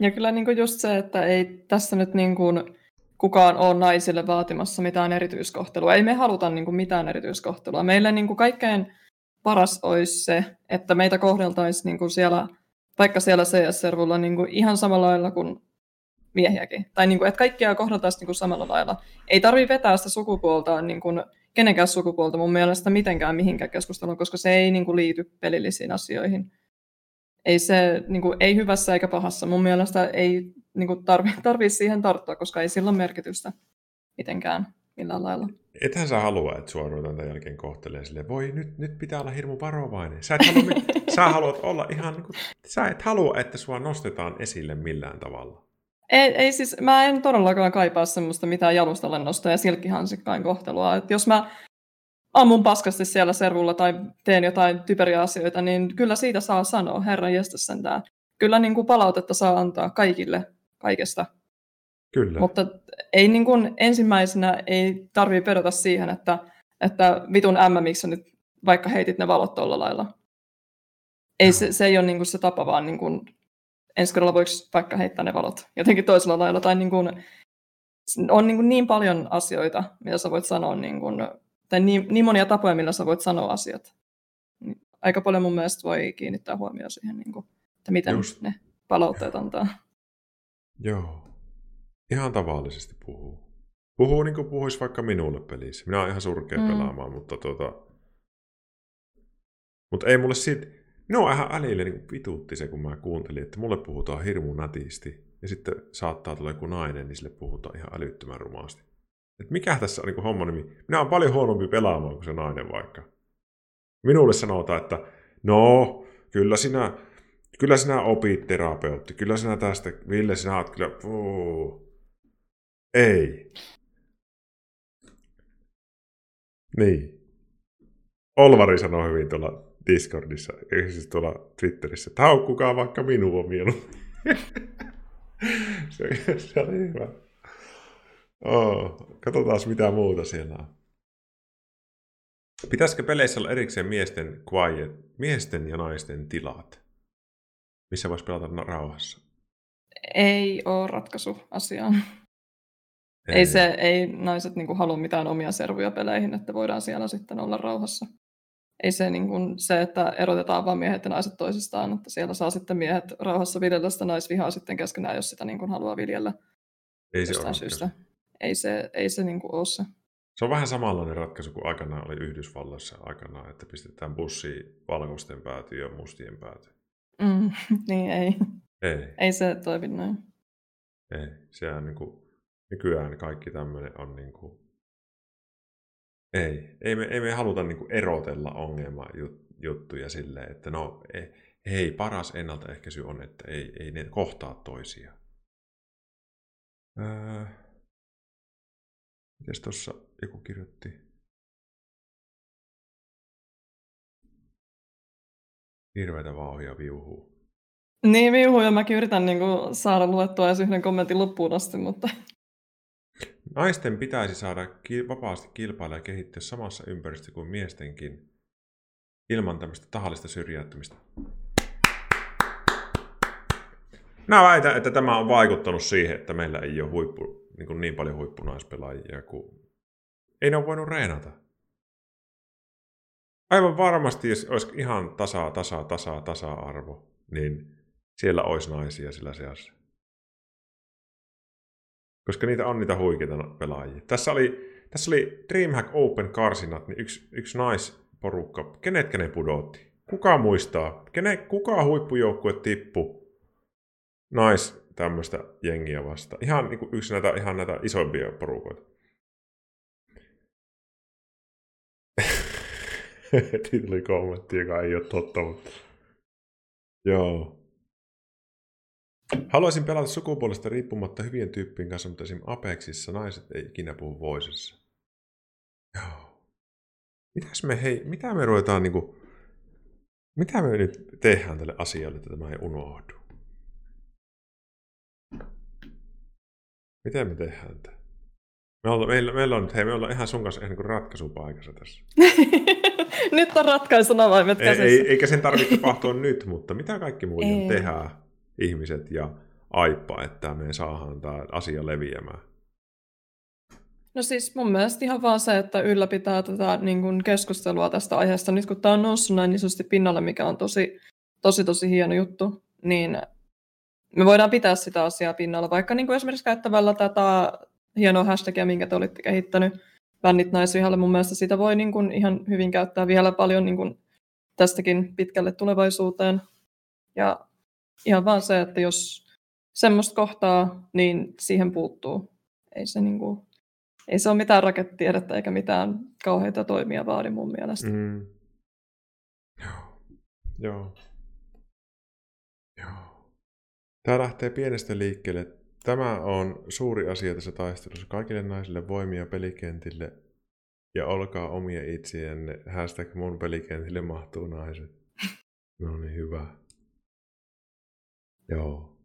Ja kyllä niin kuin just se, että ei tässä nyt niin kuin kukaan ole naisille vaatimassa mitään erityiskohtelua. Ei me haluta niin kuin mitään erityiskohtelua. Meille niin kuin kaikkein paras olisi se, että meitä kohdeltaisiin niin kuin siellä, vaikka siellä C S-servulla niin kuin ihan samalla lailla kuin miehiäkin. Tai niin kuin, että kaikkia kohdeltaisiin niin kuin samalla lailla. Ei tarvitse vetää sitä sukupuoltaan niin kuin kenenkään sukupuolta mun mielestä mitenkään mihinkään keskusteluun, koska se ei niin kuin liity pelillisiin asioihin. Ei se niin kuin, ei hyvässä eikä pahassa. Mun mielestä ei niin kuin tarvi, tarvi siihen tarttua, koska ei sillä ole merkitystä mitenkään millään lailla. Ethän sä halua, että sua ruvetaan tämän jälkeen kohtelee silleen, voi nyt, nyt pitää olla hirmu varovainen. Sä, et halua, sä haluat olla ihan niin kuin, sä et halua, että sua nostetaan esille millään tavalla. Ei, ei siis, mä en todellakaan kaipaa semmoista mitään jalustalle nostoa ja silkkihansikkain kohtelua. Et jos mä ammun paskasti siellä servulla tai teen jotain typeriä asioita, niin kyllä siitä saa sanoa, herran jästä sentään. Kyllä niin kuin palautetta saa antaa kaikille, kaikesta. Kyllä. Mutta ei niin kuin ensimmäisenä ei tarvii pedota siihen, että, että vitun ämmä, miksi nyt vaikka heitit ne valot tolla lailla. Ei, se, se ei ole niin kuin se tapa, vaan... Niin kuin ensi kerralla voiko vaikka heittää ne valot jotenkin toisella lailla. Tai niin kuin, on niin, kuin niin paljon asioita, mitä sä voit sanoa, niin kuin, tai niin, niin monia tapoja, millä sä voit sanoa asiat. Aika paljon mun mielestä voi kiinnittää huomioon siihen, niin kuin, että miten Just. ne palautteet antaa. Joo. Ihan tavallisesti puhuu. Puhuu niin kuin puhuisi vaikka minulle pelissä. Minä olen ihan surkea mm. pelaamaan, mutta tuota... Mutta ei mulle siitä... No ihan älille niin vituutti se, kun mä kuuntelin, että mulle puhutaan hirmu nätisti. Ja sitten saattaa tulla joku nainen, niin sille puhutaan ihan älyttömän rumaasti. Että mikä tässä on niin kuin homma nimi? Minä olen paljon huonompi pelaamaan kuin se nainen vaikka. Minulle sanotaan, että no, kyllä sinä, kyllä sinä opit terapeutti. Kyllä sinä tästä, Ville, sinä olet kyllä... Puu. Ei. Niin. Olvari sanoi hyvin tuolla... Discordissa, siis tuolla Twitterissä, että haukkukaa vaikka minua mieluummin. se, se oli hyvä. Oh, katsotaan mitä muuta siellä on. Pitäisikö peleissä olla erikseen miesten quiet, miesten ja naisten tilat, missä voisi pelata rauhassa? Ei ole ratkaisu asiaan. Ei, ei, se, ei naiset niinku halua mitään omia servuja peleihin, että voidaan siellä sitten olla rauhassa. ei se, niin kuin se, että erotetaan vaan miehet ja naiset toisistaan, että siellä saa sitten miehet rauhassa viljellä sitä naisvihaa sitten keskenään, jos sitä niin kuin haluaa viljellä. Ei se ole syystä. Ei se, ei se niin kuin ole se. Se on vähän samanlainen ratkaisu kuin aikanaan oli Yhdysvalloissa aikanaan, että pistetään bussiin valkoisten päätyyn ja mustien päätyyn. Mm, niin ei. Ei. Ei se toimi näin. Ei. Sehän niin kuin, nykyään kaikki tämmöinen on niin kuin... Ei. Ei me, ei me haluta niin kuin erotella ongelmajuttuja silleen, että no ei, hei, paras ennaltaehkäisy on, että ei, ei ne kohtaa toisiaan. Öö... Mites tuossa joku kirjoitti? Hirveitä vauhia viuhuu. Niin, viuhuja. Mäkin yritän niin kuin saada luettua edes yhden kommentin loppuun asti, mutta... Naisten pitäisi saada vapaasti kilpailla ja kehittyä samassa ympäristössä kuin miestenkin ilman tämmöistä tahallista syrjäyttämistä. Mä väitän, että tämä on vaikuttanut siihen, että meillä ei ole huippu, niin, kuin niin paljon huippunaispelaajia, kun ei ne ole voinut reenata. Aivan varmasti, jos olisi ihan tasa, tasa, tasa, tasa-arvo, niin siellä olisi naisia sillä seassa. Koska niitä on niitä huikeita pelaajia. Tässä oli, tässä oli Dreamhack Open Karsinat, niin yksi, yksi naisporukka. Kenetkä ne pudotti? Kuka muistaa? Kene, kuka huippujoukkue tippui? Nais tämmöistä jengiä vastaan. Ihan niin kuin yksi näitä, ihan näitä isoimpia porukoita. Heti tuli kommentti, joka ei ole totta, mutta... Joo. Haluaisin pelata sukupuolesta riippumatta hyvien tyyppien kanssa, mutta esimerkiksi Apexissa naiset ei ikinä puhu voisessa. Joo. Mitäs me, hei, mitä me ruvetaan niin kuin... Mitä me nyt tehdään tälle asialle, että tämä ei unohdu? Miten me tehdään tämä? Me olla, meillä, meillä on nyt, hei, me ollaan ihan sun kanssa ihan niin ratkaisupaikassa tässä. Nyt on ratkaisuavaimet käsissä. Ei, ei, eikä sen tarvitse tapahtua nyt, mutta mitä kaikki muiden tehdään, ihmiset ja Aippa, että me saadaan tämä asia leviämään? No siis mun mielestä ihan vaan se, että ylläpitää tätä niin kuin keskustelua tästä aiheesta. Nyt kun tämä on noussut näin isosti pinnalle, mikä on tosi, tosi, tosi hieno juttu, niin... Me voidaan pitää sitä asiaa pinnalla, vaikka niin kuin esimerkiksi käyttämällä tätä hienoa hashtagia, minkä te olitte kehittänyt, bännit naisvihalle. Mun mielestä sitä voi niin kuin ihan hyvin käyttää vielä paljon niin kuin tästäkin pitkälle tulevaisuuteen. Ja ihan vaan se, että jos semmoista kohtaa, niin siihen puuttuu. Ei se, niin kuin, ei se ole mitään rakettitiedettä eikä mitään kauheita toimia vaadi mun mielestä. Mm. Joo. Joo. Joo. Tämä lähtee pienestä liikkeelle. Tämä on suuri asia tässä taistelussa. Kaikille naisille voimia pelikentille ja olkaa omia itseänne. Hashtag mun pelikentille mahtuu naiset. No niin, hyvä. Joo.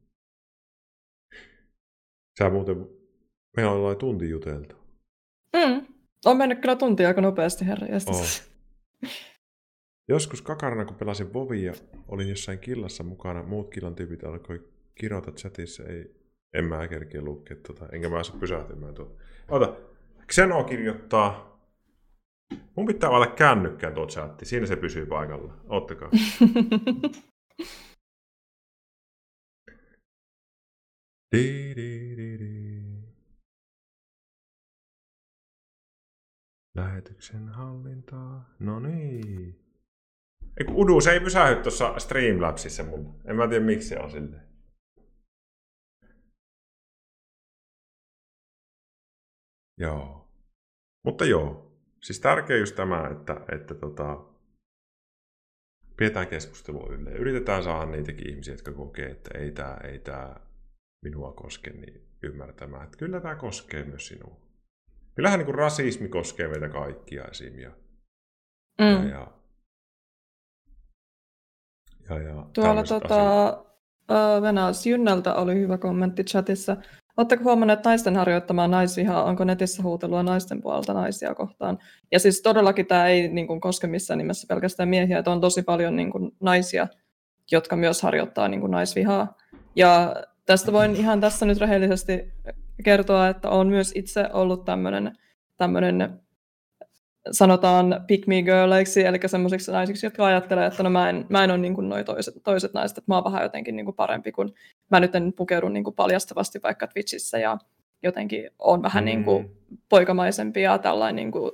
Sä muuten... Meillä ollaan tunti juteltu. Mm. On mennyt kyllä tuntia aika nopeasti, herra. Joskus kakarana, kun pelasin Vovia, olin jossain killassa mukana. Muut killan tyypit alkoi kirjoita chatissa. Ei, en mä kerkeä lukea tuota. Enkä mä saa pysähtymään tuota. Ota, Xeno kirjoittaa. Mun pitää olla kännykkään tuo chatti. Siinä se pysyy paikalla. Ottakaa. di, di, di, di. Lähetyksen hallintaa. No niin. Eiku Udu, se ei pysähdy tuossa Streamlabsissa mulle. En mä tiedä, miksi se on silleen. Joo. Mutta joo. Siis tärkeä just tämä, että, että tota, pidetään keskustelua ylle. Yritetään saada niitäkin ihmisiä, jotka kokee, että ei tää, ei tää minua koske, niin ymmärtämään, että kyllä tää koskee myös sinua. Kyllähän niin kuin rasismi koskee meitä kaikkia esim. Ja, mm. ja Ja, ja, tuolla tota, Venäjäs Jynnältä oli hyvä kommentti chatissa. Oletteko huomannut, että naisten harjoittamaa naisvihaa, onko netissä huutelua naisten puolelta naisia kohtaan? Ja siis todellakin tämä ei niin kuin, koske missään nimessä pelkästään miehiä, että on tosi paljon niin kuin, naisia, jotka myös harjoittaa niin kuin, naisvihaa. Ja tästä voin ihan tässä nyt rehellisesti kertoa, että olen myös itse ollut tämmöinen sanotaan pick me girliksi, eli semmoisiksi naisiksi, jotka ajattelee, että no mä en, mä en ole niin kuin noi toiset, toiset naiset, että mä oon vähän jotenkin niin kuin parempi, kun mä nyt en pukeudu niin kuin paljastavasti vaikka Twitchissä ja jotenkin on vähän mm. niin kuin poikamaisempi ja tällainen niin kuin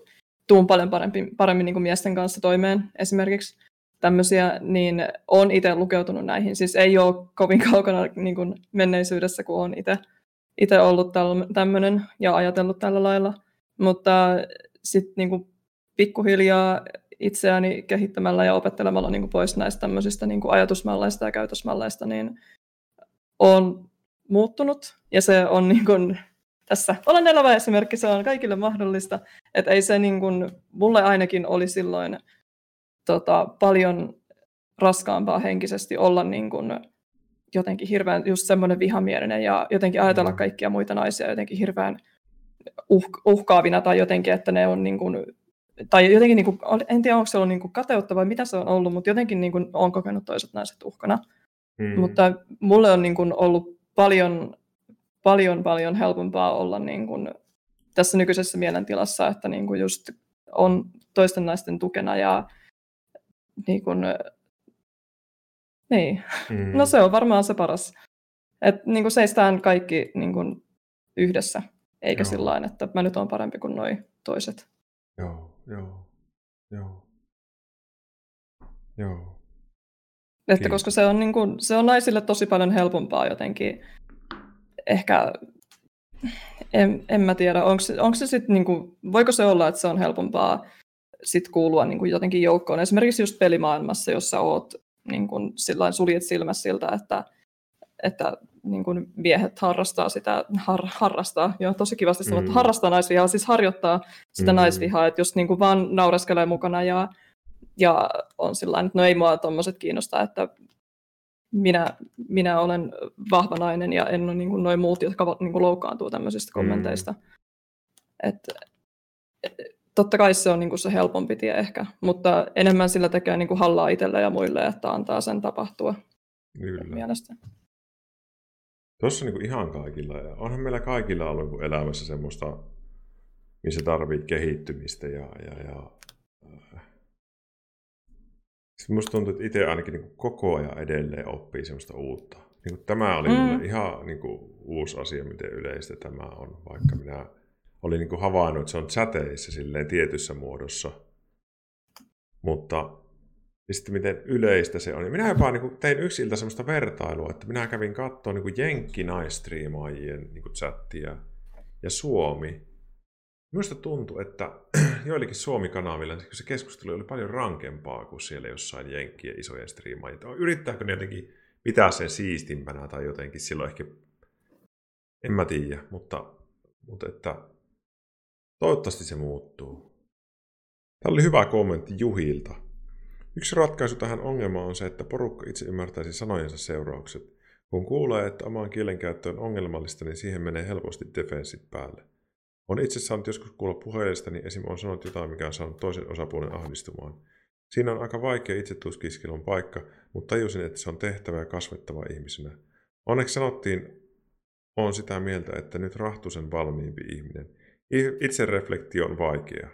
tuun paljon parempi, paremmin niin kuin miesten kanssa toimeen esimerkiksi tämmöisiä, niin on itse lukeutunut näihin. Siis ei ole kovin kaukana niin kuin menneisyydessä, kun on itse, itse ollut tämmöinen ja ajatellut tällä lailla, mutta sitten niin kuin pikkuhiljaa itseäni kehittämällä ja opettelemalla niin kuin pois näistä tämmöisistä niin kuin ajatusmalleista ja käytösmalleista, niin on muuttunut. Ja se on niin kuin, tässä olen elävä esimerkki, se on kaikille mahdollista. Että ei se niin kuin, mulle ainakin oli silloin tota, paljon raskaampaa henkisesti olla niin kuin, jotenkin hirveän just semmoinen vihamielinen ja jotenkin ajatella kaikkia muita naisia jotenkin hirveän uh- uhkaavina tai jotenkin, että ne on niin kuin, tai jotenkin, niin kuin, en tiedä onko se ollut niin kuin kateutta vai mitä se on ollut, mutta jotenkin niin kuin, olen kokenut toiset naiset uhkana. Hmm. Mutta mulle on niin kuin, ollut paljon, paljon, paljon helpompaa olla niin kuin, tässä nykyisessä mielentilassa, että niin kuin, just on toisten naisten tukena ja niin kuin, niin. Hmm. No se on varmaan se paras. Et, niin kuin, seistään kaikki niin kuin, yhdessä, eikä sillä lailla, että mä nyt olen parempi kuin noi toiset. Joo, joo, joo, joo. Että koska se on, niin kuin, se on naisille tosi paljon helpompaa jotenkin, ehkä, en, en mä tiedä, onko se, onko se sit, niin kuin, voiko se olla, että se on helpompaa sit kuulua niin kuin jotenkin joukkoon. Esimerkiksi just pelimaailmassa, jossa oot niin kuin, sillain suljet silmässä siltä, että, että niin kuin miehet harrastaa sitä, har, harrastaa, joo, tosi kivasti sanottu, mm. harrastaa naisvihaa, siis harjoittaa sitä mm. naisvihaa, että jos niin kuin vaan naureskelee mukana ja, ja on sillain, että no ei mua tommoset kiinnostaa, että minä, minä olen vahva nainen ja en ole niin kuin noin muut, jotka niin kuin loukkaantuu tämmöisistä kommenteista. Mm. Et, totta kai se on niin kuin se helpompi tie ehkä, mutta enemmän sillä tekee niin kuin hallaa itselle ja muille, että antaa sen tapahtua. Kyllä. Mielestäni. Tuossa niin kuin ihan kaikilla, ja onhan meillä kaikilla ollut elämässä semmoista, missä tarvitsee kehittymistä. Ja, ja, ja... Minusta tuntuu, että itse ainakin niin kuin koko ajan edelleen oppii semmoista uutta. Niin kuin tämä oli mm. ihan niin kuin uusi asia, miten yleistä tämä on, vaikka minä olin niin kuin havainnut, että se on chateissa silleen tietyssä muodossa. Mutta ja sitten miten yleistä se on. Minä jopa niin kuin tein yksi ilta semmoista vertailua, että minä kävin katsoa niin kuin jenkkinaistriimaajien niin kuin chattia ja Suomi. Minusta tuntui, että joillekin Suomi-kanavilla se keskustelu oli paljon rankempaa kuin siellä jossain jenkkien isojen striimaajien. Yrittääkö ne jotenkin pitää sen siistimpänä tai jotenkin silloin ehkä, en mä tiedä, mutta, mutta että toivottavasti se muuttuu. Tämä oli hyvä kommentti Juhilta. Yksi ratkaisu tähän ongelmaan on se, että porukka itse ymmärtäisi sanojensa seuraukset. Kun kuulee, että omaan kielenkäyttö on ongelmallista, niin siihen menee helposti defenssit päälle. On itse saanut joskus kuulla puheellistani, niin esim. On sanonut jotain, mikä on saanut toisen osapuolen ahdistumaan. Siinä on aika vaikea itsetuskiskelun paikka, mutta tajusin, että se on tehtävä ja kasvettava ihmisenä. Onneksi sanottiin, on sitä mieltä, että nyt rahtusen valmiimpi ihminen. Itsereflektio on vaikeaa.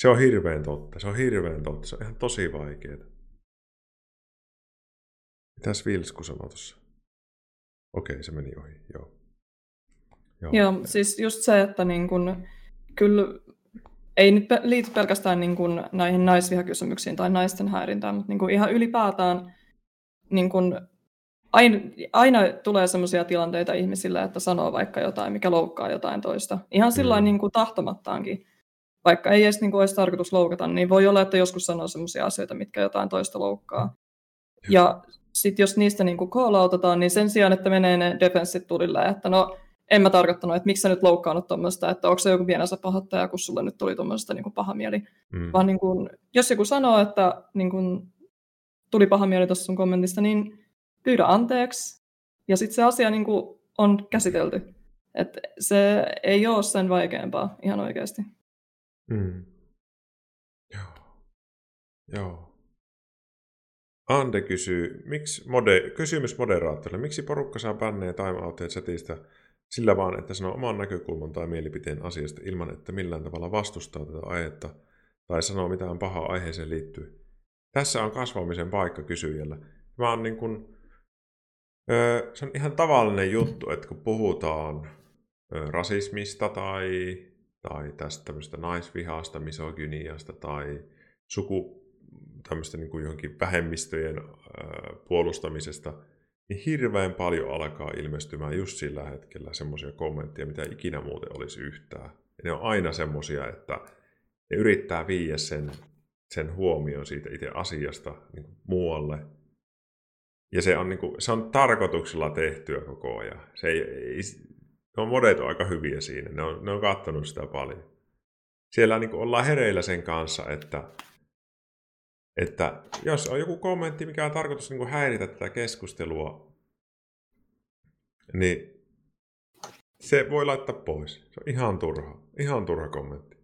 Se on hirveän totta, se on hirveän totta, se on ihan tosi vaikeeta. Mitäs Vilsku sanoi tuossa? Okei, se meni ohi, joo. Joo, joo siis just se, että niin kun, kyllä ei nyt liity pelkästään niin kun näihin naisvihakysymyksiin tai naisten häirintään, mutta niin kun ihan ylipäätään niin kun aina, aina tulee sellaisia tilanteita ihmisillä, että sanoo vaikka jotain, mikä loukkaa jotain toista. Ihan sillain mm. niin kun tahtomattaankin. Vaikka ei edes niin kuin olisi tarkoitus loukata, niin voi olla, että joskus sanoo sellaisia asioita, mitkä jotain toista loukkaa. Ja sitten jos niistä niin kuin call-outetaan, niin sen sijaan, että menee ne defenssit tulille, että no en mä tarkoittanut, että miksi sä nyt loukkaanut tuommoista, että onko se joku pienensä pahoittaja, kun sulle nyt tuli tuommoista niin kuin paha mieli. Mm. Vaan niin kuin, jos joku sanoo, että niin kuin, tuli paha mieli tuossa sun kommentista, niin pyydä anteeksi. Ja sitten se asia niin kuin, on käsitelty. Et se ei ole sen vaikeampaa ihan oikeasti. Mm. Joo. Joo. Ande kysyy, miksi mode, kysymys moderaattorille, miksi porukka saa bännejä timeouteja chatista, Sillä vaan, että sanoo oman näkökulman tai mielipiteen asiasta ilman, että millään tavalla vastustaa tätä aihetta tai sanoo mitään pahaa aiheeseen liittyen. Tässä on kasvamisen paikka kysyjällä. Mä on niin kun, öö, se on ihan tavallinen juttu, että kun puhutaan öö, rasismista tai, tai tästä tämmöistä naisvihasta, misogyniasta tai suku, tämmöistä niin kuin johonkin vähemmistöjen öö, puolustamisesta, niin hirveän paljon alkaa ilmestymään just sillä hetkellä semmoisia kommentteja, mitä ikinä muuten olisi yhtään. Ja ne on aina semmoisia, että ne yrittää viiä sen, sen huomioon siitä itse asiasta niin kuin muualle. Ja se on, niin kuin, se on tarkoituksella tehtyä koko ajan. Se ei, ei, ne on modet aika hyviä siinä, ne on, ne on katsonut sitä paljon. Siellä niin kuin ollaan hereillä sen kanssa, että Että jos on joku kommentti, mikä on tarkoitus niin kuin häiritä tätä keskustelua, niin se voi laittaa pois. Se on ihan turha. Ihan turha kommentti.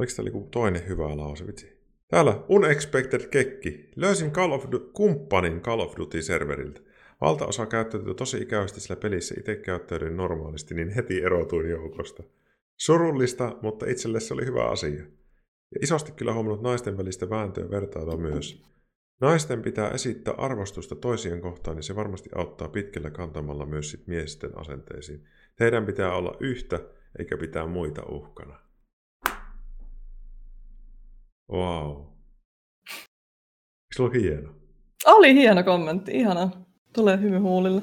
Oliko tämä joku toinen hyvä lause? Vitsi. Täällä Unexpected Kekki. Löysin Call of du- kumppanin Call of Duty-serveriltä. Valtaosa käyttäytyy tosi ikävästi sillä pelissä, itse käyttäydyin normaalisti, niin heti erotuin joukosta. Surullista, mutta itselle se oli hyvä asia. Ja isosti kyllä huomannut naisten välistä vääntöä vertailua myös. Naisten pitää esittää arvostusta toisien kohtaan, niin se varmasti auttaa pitkällä kantamalla myös sit miesten asenteisiin. Heidän pitää olla yhtä, eikä pitää muita uhkana. Vau. Wow. Se oli hieno. Oli hieno kommentti, ihana. Tulee hymy huulille.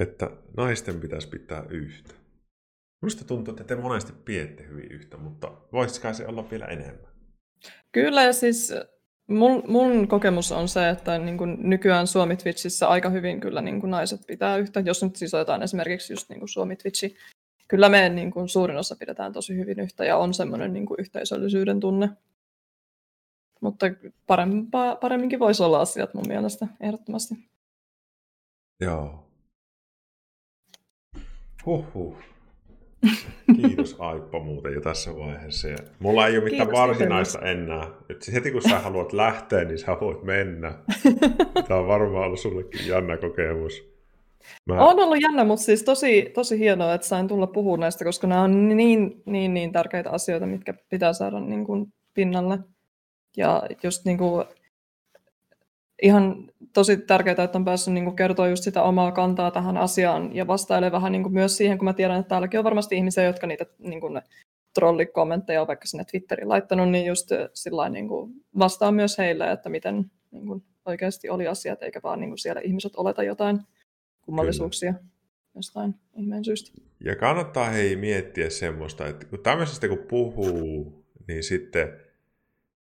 Että naisten pitäisi pitää yhtä. Minusta tuntuu, että te monesti piette hyvin yhtä, mutta voisiko se olla vielä enemmän? Kyllä, ja siis mun, mun kokemus on se, että niin kuin nykyään Suomi Twitchissä aika hyvin kyllä niin kuin naiset pitää yhtä. Jos nyt siis otetaan esimerkiksi just niin kuin Suomi Twitchi, kyllä me niin kuin suurin osa pidetään tosi hyvin yhtä ja on semmoinen niin kuin yhteisöllisyyden tunne. Mutta parempaa, paremminkin voisi olla asiat mun mielestä, ehdottomasti. Joo. Huhhuh. Kiitos Aippa muuten jo tässä vaiheessa. Ja mulla ei ole mitään kiitos, varsinaista kiitos. Enää. Nyt siis heti kun sä haluat lähteä, niin sä voit mennä. Tämä on varmaan ollut sullekin jännä kokemus. Mä... On ollut jännä, mutta siis tosi, tosi hienoa, että sain tulla puhua näistä, koska nämä on niin, niin, niin tärkeitä asioita, mitkä pitää saada niin kuin pinnalle. Ja just niin kuin ihan tosi tärkeää, että on päässyt niin kuin kertoa just sitä omaa kantaa tähän asiaan ja vastailee vähän niin kuin myös siihen, kun mä tiedän, että täälläkin on varmasti ihmisiä, jotka niitä niin kuin trollikommentteja on vaikka sinne Twitteriin laittanut, niin just sillain niin kuin vastaa myös heille, että miten niin kuin oikeasti oli asiat, eikä vaan niin kuin siellä ihmiset oleta jotain kummallisuuksia. Kyllä. Jostain ihmeen syystä. Ja kannattaa hei miettiä semmoista, että kun tämmöisestä kun puhuu, niin sitten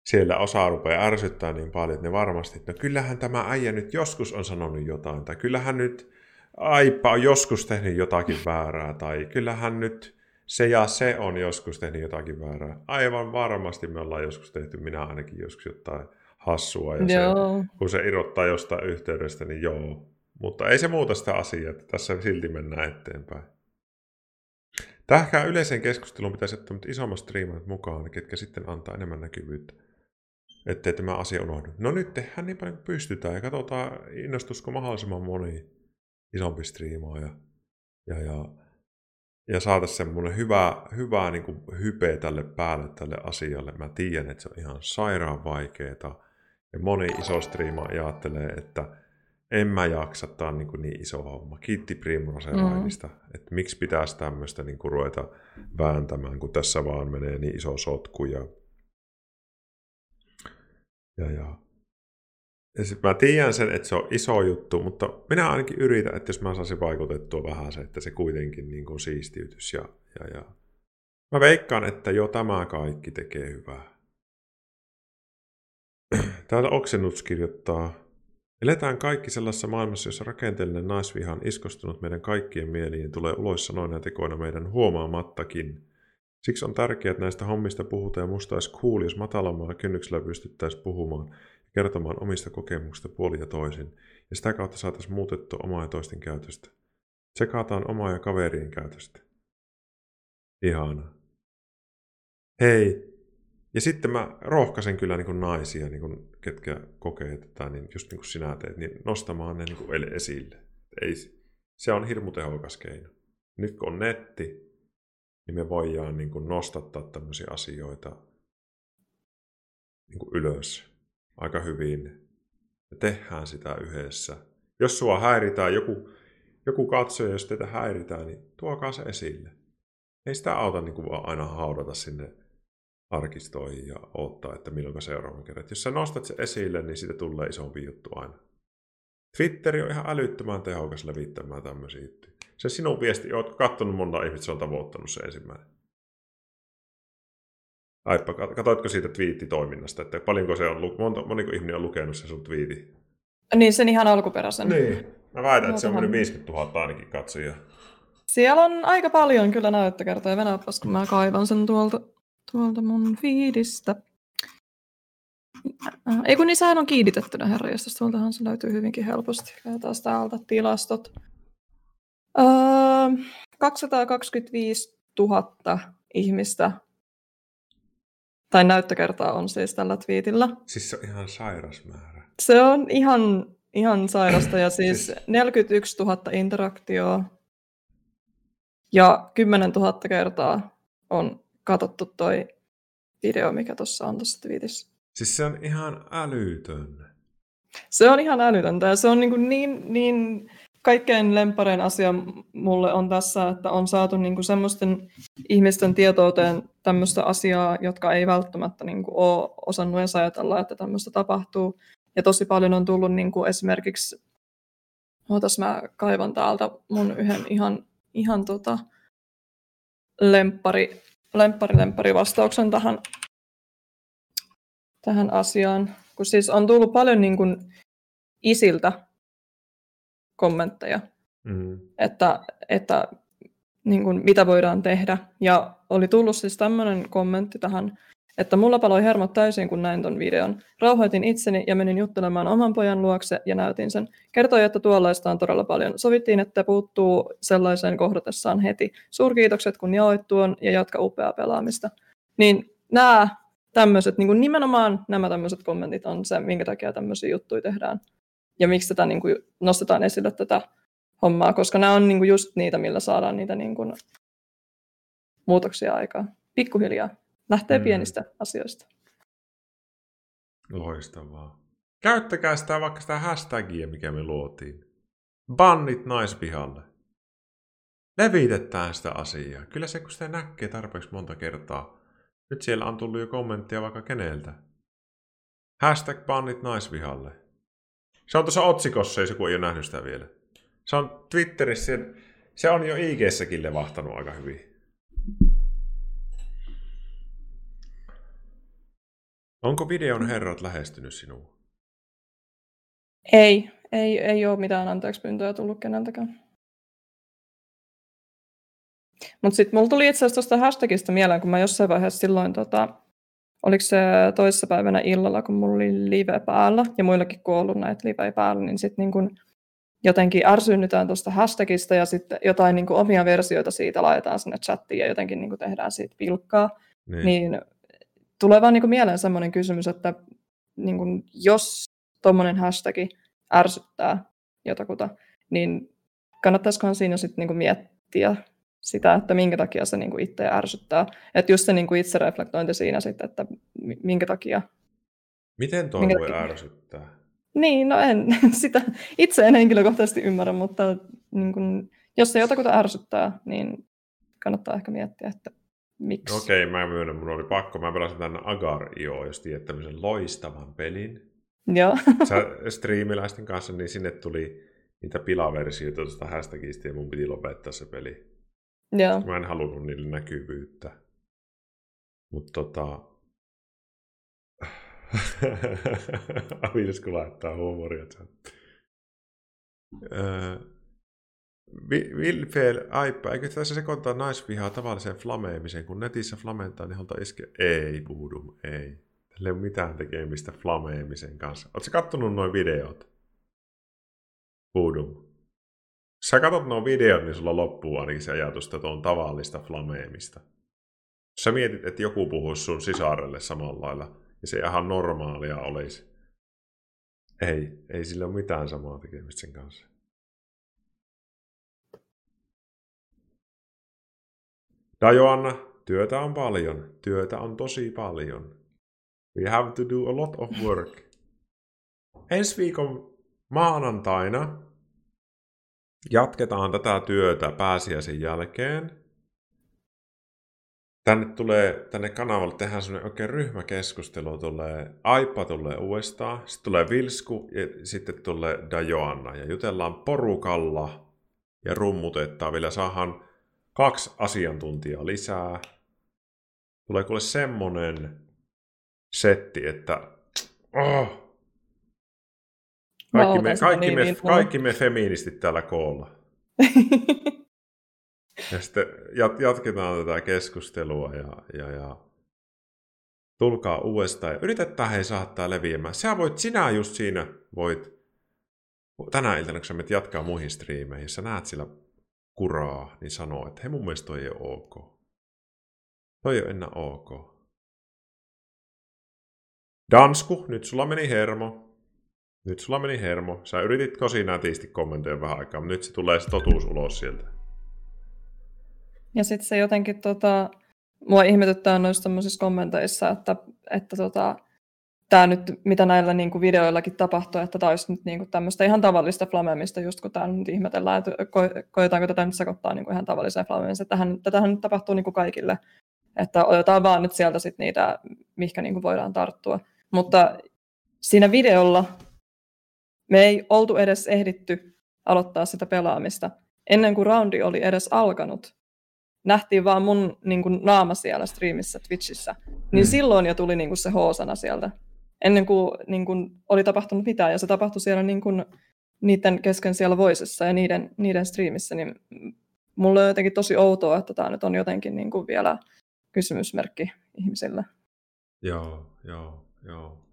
siellä osa rupeaa ärsyttää niin paljon, että ne varmasti, että no kyllähän tämä äijä nyt joskus on sanonut jotain, tai kyllähän nyt Aippa on joskus tehnyt jotakin väärää, tai kyllähän nyt se ja se on joskus tehnyt jotakin väärää. Aivan varmasti me ollaan joskus tehty, minä ainakin joskus jotain hassua, ja se, kun se irrottaa jostain yhteydestä, niin joo. Mutta ei se muuta sitä asiaa, että tässä silti mennään eteenpäin. Tähkään yleiseen keskusteluun pitäisi ottaa isommat striimat mukaan, ketkä sitten antaa enemmän näkyvyyttä. Ettei tämä asia unohdu. No nyt tehdään niin paljon kuin pystytään ja katsotaan, innostusko mahdollisimman moni isompi striimaa ja, ja, ja, ja saataisiin semmoinen hyvä, hyvä niin kuin hype tälle päälle, tälle asialle. Mä tiedän, että se on ihan sairaan vaikeeta. Ja moni iso striima ajattelee, että en mä jaksa, tää on niin, kuin niin iso homma. Kiitti Primroselainista, mm. että miksi pitäisi tämmöistä niin kuin ruveta vääntämään, kun tässä vaan menee niin iso sotku ja Ja, ja. ja sit mä tiedän sen, että se on iso juttu, mutta minä ainakin yritän, että jos mä saisin vaikutettua vähän se, että se kuitenkin niin kuin siistiytys. Ja, ja, ja. Mä veikkaan, että jo tämä kaikki tekee hyvää. Täällä Oksenuts kirjoittaa, eletään kaikki sellaisessa maailmassa, jossa rakenteellinen naisviha on iskostunut meidän kaikkien mieliin, tulee ulos sanoina ja tekoina meidän huomaamattakin. Siksi on tärkeää, että näistä hommista puhutaan ja musta olisi cool, jos matalammalla kynnyksellä pystyttäisiin puhumaan ja kertomaan omista kokemuksista puolin ja toisin, ja sitä kautta saataisiin muutettua omaa ja toisten käytöstä. Tsekataan omaa ja kaverien käytöstä. Ihanaa. Hei! Ja sitten mä rohkaisen kyllä niin kuin naisia, niin kuin ketkä kokee tätä, niin just niin kuin sinä teet, niin nostamaan ne niin kuin esille. Ei, se on hirmu tehokas keino. Nyt kun on netti, niin me voidaan niin kuin nostattaa tämmöisiä asioita niin kuin ylös aika hyvin. Me tehdään sitä yhdessä. Jos sua häiritään, joku, joku katsoja, jos teitä häiritään, niin tuokaa se esille. Ei sitä auta niin kuin vaan aina haudata sinne arkistoihin ja odottaa, että milloin seuraavan kerran. Jos sä nostat se esille, niin siitä tulee isompi juttu aina. Twitteri on ihan älyttömän tehokas levittämään tämmöisiä juttuja. Se sinun viesti, ootko katsonut monta ihmistä, se on tavoittanut se ensimmäinen. Aippa, katsoitko siitä twiittitoiminnasta, että paljonko se on, monta, moniko ihminen on lukenut sen sun twiitin? Niin, sen ihan alkuperäisen. Niin, mä väitän, että se on mennyt viisikymmentätuhatta ainakin katsojia. Siellä on aika paljon kyllä näyttökertoja. Venäppas, kun mä kaivan sen tuolta, tuolta mun feedistä. Ei kun niin, sehän on kiinnitettynä herrajastas. Tuoltahan se löytyy hyvinkin helposti. Käytäs täältä tilastot. Öö, kaksisataakaksikymmentäviisituhatta ihmistä tai näyttökertaa on siis tällä twiitillä. Siis se on ihan sairas määrä. Se on ihan, ihan sairasta ja siis, siis neljäkymmentäyksituhatta interaktioa ja kymmenentuhatta kertaa on katsottu toi video, mikä tuossa on tuossa twiitissä. Siis se on ihan älytön. Se on ihan älytöntä ja se on niin kuin niin, niin kaikkein lemppareen asia mulle on tässä, että on saatu niin kuin semmoisten ihmisten tietouteen tämmöistä asiaa, jotka ei välttämättä niin kuin ole osannut edes ajatella, että tämmöistä tapahtuu. Ja tosi paljon on tullut niin kuin esimerkiksi, ootas mä kaivan täältä mun yhden ihan, ihan tota lemppari, lemppari, lemppari vastauksen tähän. Tähän asiaan, kun siis on tullut paljon niin kuin isiltä kommentteja, mm. että, että niin kuin mitä voidaan tehdä. Ja oli tullut siis tämmöinen kommentti tähän, että mulla paloi hermot täysin, kun näin ton videon. Rauhoitin itseni ja menin juttelemaan oman pojan luokse ja näytin sen. Kertoi, että tuollaista on todella paljon. Sovittiin, että puuttuu sellaiseen kohdatessaan heti. Suurkiitokset, kun jaoit tuon ja jatka upeaa pelaamista. Niin nää... Tämmöiset, niin nimenomaan nämä tämmöiset kommentit on se, minkä takia tämmöisiä juttuja tehdään. Ja miksi tätä niin kuin nostetaan esille tätä hommaa, koska nämä on niin kuin just niitä, millä saadaan niitä niin kuin muutoksia aikaan. Pikkuhiljaa. Lähtee mm. pienistä asioista. Loistavaa. Käyttäkää sitä vaikka sitä hashtagia, mikä me luotiin. Bannit naispihalle. Levitetään sitä asiaa. Kyllä se, kun sitä näkee tarpeeksi monta kertaa. Nyt siellä on tullut jo kommenttia vaikka keneltä. Hashtag bannit naisvihalle. Se on tuossa otsikossa, jos joku ei ole nähnyt sitä vielä. Se on Twitterissä, se on jo I G:ssäkin levahtanut aika hyvin. Onko videon herrat lähestynyt sinua? Ei, ei, ei ole mitään anteeksi pyyntöä tullut keneltäkään. Mutta sitten mulla tuli itse asiassa tuosta hashtagista mieleen, kun mä jossain vaiheessa silloin, tota, oliko se toissapäivänä illalla, kun mulla oli live päällä, ja muillakin kun on ollut näitä live päällä, niin sitten niin kun jotenkin ärsynnytään tuosta hashtagista, ja sitten jotain niin kun omia versioita siitä laitetaan sinne chattiin, ja jotenkin niin kun tehdään siitä pilkkaa. Niin, niin tulee vaan niin kun mieleen semmoinen kysymys, että niin kun jos tuommoinen hashtagi ärsyttää jotakuta, niin kannattaisikohan siinä sitten niin kun miettiä sitä, että minkä takia se niinku itse ärsyttää. Että just se niinku itse reflektointi siinä sitten, että minkä takia. Miten toi minkä voi takia ärsyttää? Niin, no en sitä itse en henkilökohtaisesti ymmärrä, mutta niin kun, jos se jotakuta ärsyttää, niin kannattaa ehkä miettiä, että miksi. No okei, okay, mä myönnän, mun oli pakko. Mä pelasin tänne Agar piste i o, jos tiedät tämmöisen loistavan pelin. Joo. Sä striimiläisten kanssa, niin sinne tuli niitä pilaversioita tuosta hashtagista ja mun piti lopettaa se peli. Joo. Mä en halunnut niille näkyvyyttä. Mutta tota... Vilsku laittaa huumoria. Öö, Vilfeel, Aippa, eikö tässä sekoittaa naisvihaa tavalliseen flameemiseen, kun netissä flamentaa, niin halutaan iskeä? Ei, puhdum, ei. Tällä ei ole mitään tekemistä flameemisen kanssa. Oletko kattonut nuo videot? Puhdum. Jos sä katsot nuo videot, niin sulla loppuu ainakin se ajatus, että on tavallista flameemista. Jos sä mietit, että joku puhuisi sun sisarelle samalla lailla, niin se ihan normaalia olisi. Ei, ei sillä ole mitään samaa tekemistä sen kanssa. Da Joanna, työtä on paljon. Työtä on tosi paljon. We have to do a lot of work. Ensi viikon maanantaina jatketaan tätä työtä pääsiäisen jälkeen. Tänne tulee, tänne kanavalle tehdään semmoinen oikein ryhmäkeskustelu. Tulee Aippa tulee uudestaan, sitten tulee Vilsku ja sitten tulee Da Joanna. Ja jutellaan porukalla ja rummutetaan vielä. Saadaan kaksi asiantuntijaa lisää. Tulee kuule semmonen setti, että oh, kaikki, me, kaikki, me, kaikki me feministit täällä koolla. Ja sitten jatketaan tätä keskustelua ja, ja, ja tulkaa uudestaan ja yritetään hei saada tää leviämään. Sä voit, sinä just siinä voit, tänä iltana kun sä menet jatkaa muihin striimeihin, jos sä näet sillä kuraa, niin sanoo, että hei mun mielestä toi ei ole ok. Toi ei ole enää ok. Dansku, nyt sulla meni hermo. Nyt sulla meni hermo. Sä yritit tosi nätisti kommentoida vähän aikaa, mutta nyt se tulee se totuus ulos sieltä. Ja sitten se jotenkin, tota, mua ihmetyttää noissa tämmöisissä kommenteissa, että, että tota, tämä nyt, mitä näillä niinku videoillakin tapahtuu, että tämä olisi nyt niinku tämmöistä ihan tavallista flameamista, just kun tämä nyt ihmetellään, että ko- koetaanko tätä nyt sekoittaa niinku ihan tavalliseen flameamista. Tähän, tätähän nyt tapahtuu niinku kaikille, että otetaan vaan nyt sieltä sit niitä, mihinkä niinku voidaan tarttua. Mutta siinä videolla me ei oltu edes ehditty aloittaa sitä pelaamista ennen kuin roundi oli edes alkanut. Nähtiin vaan mun niin kuin, naama siellä striimissä Twitchissä, niin mm. silloin jo tuli niin kuin, se H-sana sieltä, ennen kuin, niin kuin oli tapahtunut mitään, ja se tapahtui siellä niin kuin, niiden kesken siellä voisessa ja niiden, niiden striimissä, niin mulla on jotenkin tosi outoa, että tämä nyt on jotenkin niin kuin, vielä kysymysmerkki ihmisille. Joo, joo, joo.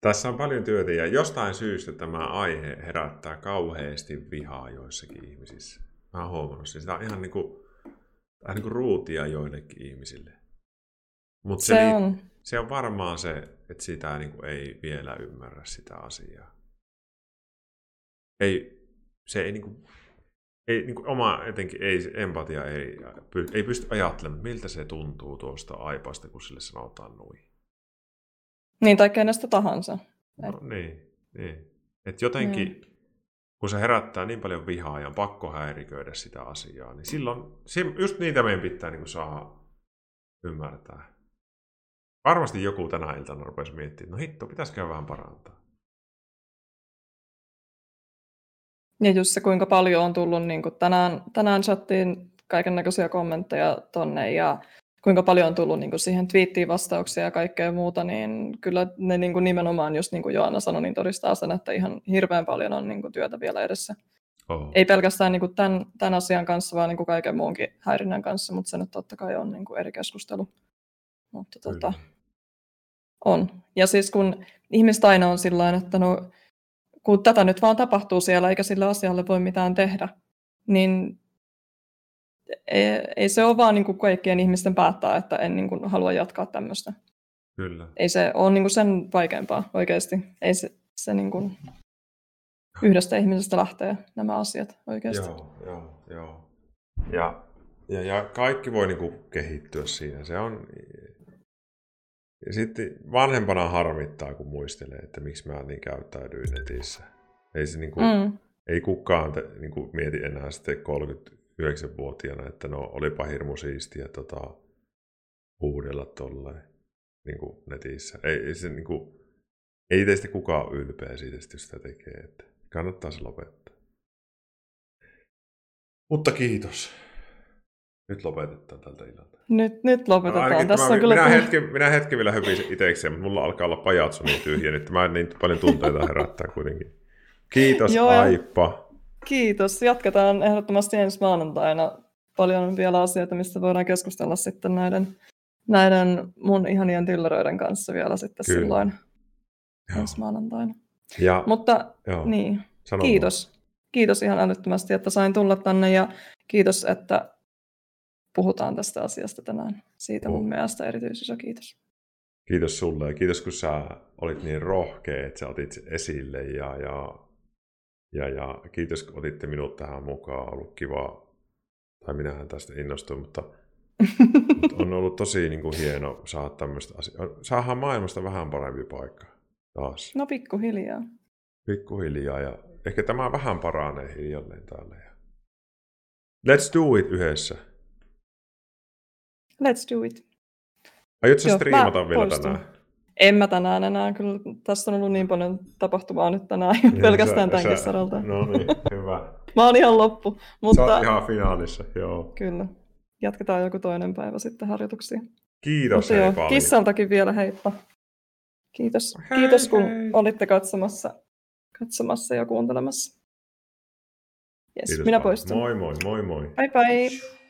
Tässä on paljon työtä, ja jostain syystä tämä aihe herättää kauheasti vihaa joissakin ihmisissä. Mä oon huomannut sen. Sitä on ihan niinku, ihan niinku ruutia joillekin ihmisille. Mut se, se, on. se on varmaan se, että sitä niinku ei vielä ymmärrä sitä asiaa. Ei, se ei niinku, ei niinku oma etenkin, ei empatia, ei, ei pysty ajattelemaan, miltä se tuntuu tuosta Aipasta, kun sille sanotaan noin. Niin, tai kenestä tahansa. No, niin, niin. Että jotenkin... Niin. Kun se herättää niin paljon vihaa ja on pakko häiriköidä sitä asiaa, niin silloin just niitä meidän pitää niin kuin saada ymmärtää. Varmasti joku tänä iltana rupesi miettimään, no hitto, pitäisikö vähän parantaa. Ja just se, kuinka paljon on tullut niin kuin tänään, tänään chattiin kaikennäköisiä kommentteja tonne ja kuinka paljon on tullut niin kuin siihen twiittiin vastauksia ja kaikkea muuta, niin kyllä ne niin kuin nimenomaan, just niin kuin Joanna sanoi, niin todistaa sen, että ihan hirveän paljon on niin kuin työtä vielä edessä. Oho. Ei pelkästään niin kuin tämän, tämän asian kanssa, vaan niin kuin kaiken muunkin häirinnän kanssa, mutta se nyt totta kai on niin kuin eri keskustelu. Mutta tota, on. Ja siis kun ihmiset aina on sillain, että no, kun tätä nyt vaan tapahtuu siellä, eikä sillä asialle voi mitään tehdä, niin... Ei, ei se ole vaan niin kuin kaikkien ihmisten päättää, että en niin kuin halua jatkaa tämmöistä. Kyllä. Ei se ole niin kuin sen vaikeampaa oikeasti. Ei se, se niin kuin yhdestä ihmisestä lähtee nämä asiat oikeasti. Joo, joo, joo. Ja, ja, ja kaikki voi niin kuin kehittyä siinä. Se on... Ja sitten vanhempana harmittaa, kun muistelee, että miksi mä niin käyttäydyin netissä. Ei, se niin kuin, mm. ei kukaan te, niin kuin mieti enää sitten kolmekymmentäyhdeksänvuotiaana, että no olipa hirmu siistiä tota, huudella tolleen niin kuin netissä. Ei, ei, se, niin kuin, ei teistä kukaan ole ylpeä siitä, jos sitä tekee. Että kannattaa se lopettaa. Mutta kiitos. Nyt lopetetaan tältä illalta. Nyt, nyt lopetetaan. No, tässä on minä, kyllä... minä, hetken, minä hetken vielä hypisen itsekseen, mutta mulla alkaa olla pajatso niin tyhjä. Nyt mä en niin paljon tunteita herättää kuitenkin. Kiitos joo. Aippa. Kiitos. Jatketaan ehdottomasti ensi maanantaina. Paljon on vielä asioita, mistä voidaan keskustella sitten näiden, näiden mun ihanien tylläröiden kanssa vielä sitten Kyllä. silloin joo. ensi maanantaina. Ja, mutta joo. niin, Sano kiitos. Mua. Kiitos ihan älyttömästi, että sain tulla tänne ja kiitos, että puhutaan tästä asiasta tänään. Siitä mun mielestä erityisesti kiitos. Kiitos sulle ja kiitos, kun sä olit niin rohkea, että sä otit sen esille ja... ja... Ja, ja kiitos, kun otitte minut tähän mukaan. On ollut kiva Tai minähän tästä innostuin, mutta on ollut tosi niin kuin, hieno saada tämmöistä asiaa. Saadaan maailmasta vähän parempi paikka taas. No pikkuhiljaa. Pikkuhiljaa ja ehkä tämä vähän paranee hiljalleen täällä. Let's do it yhdessä. Let's do it. Aiotko sä striimata vielä poistun. Tänään? En mä tänään enää. Kyllä tässä on ollut niin paljon tapahtumaa nyt tänään. Ja pelkästään sä, tämänkin sä... saralta. No niin, hyvä. Mä oon ihan loppu. Mutta... Sä oot ihan finaalissa, joo. Kyllä. Jatketaan joku toinen päivä sitten harjoituksia. Kiitos hei paljon. Kissaltakin vielä heippa. Kiitos, hei, Kiitos kun hei. olitte katsomassa, katsomassa ja kuuntelemassa. Yes, minä poistun. Moi moi moi moi. Bye bye.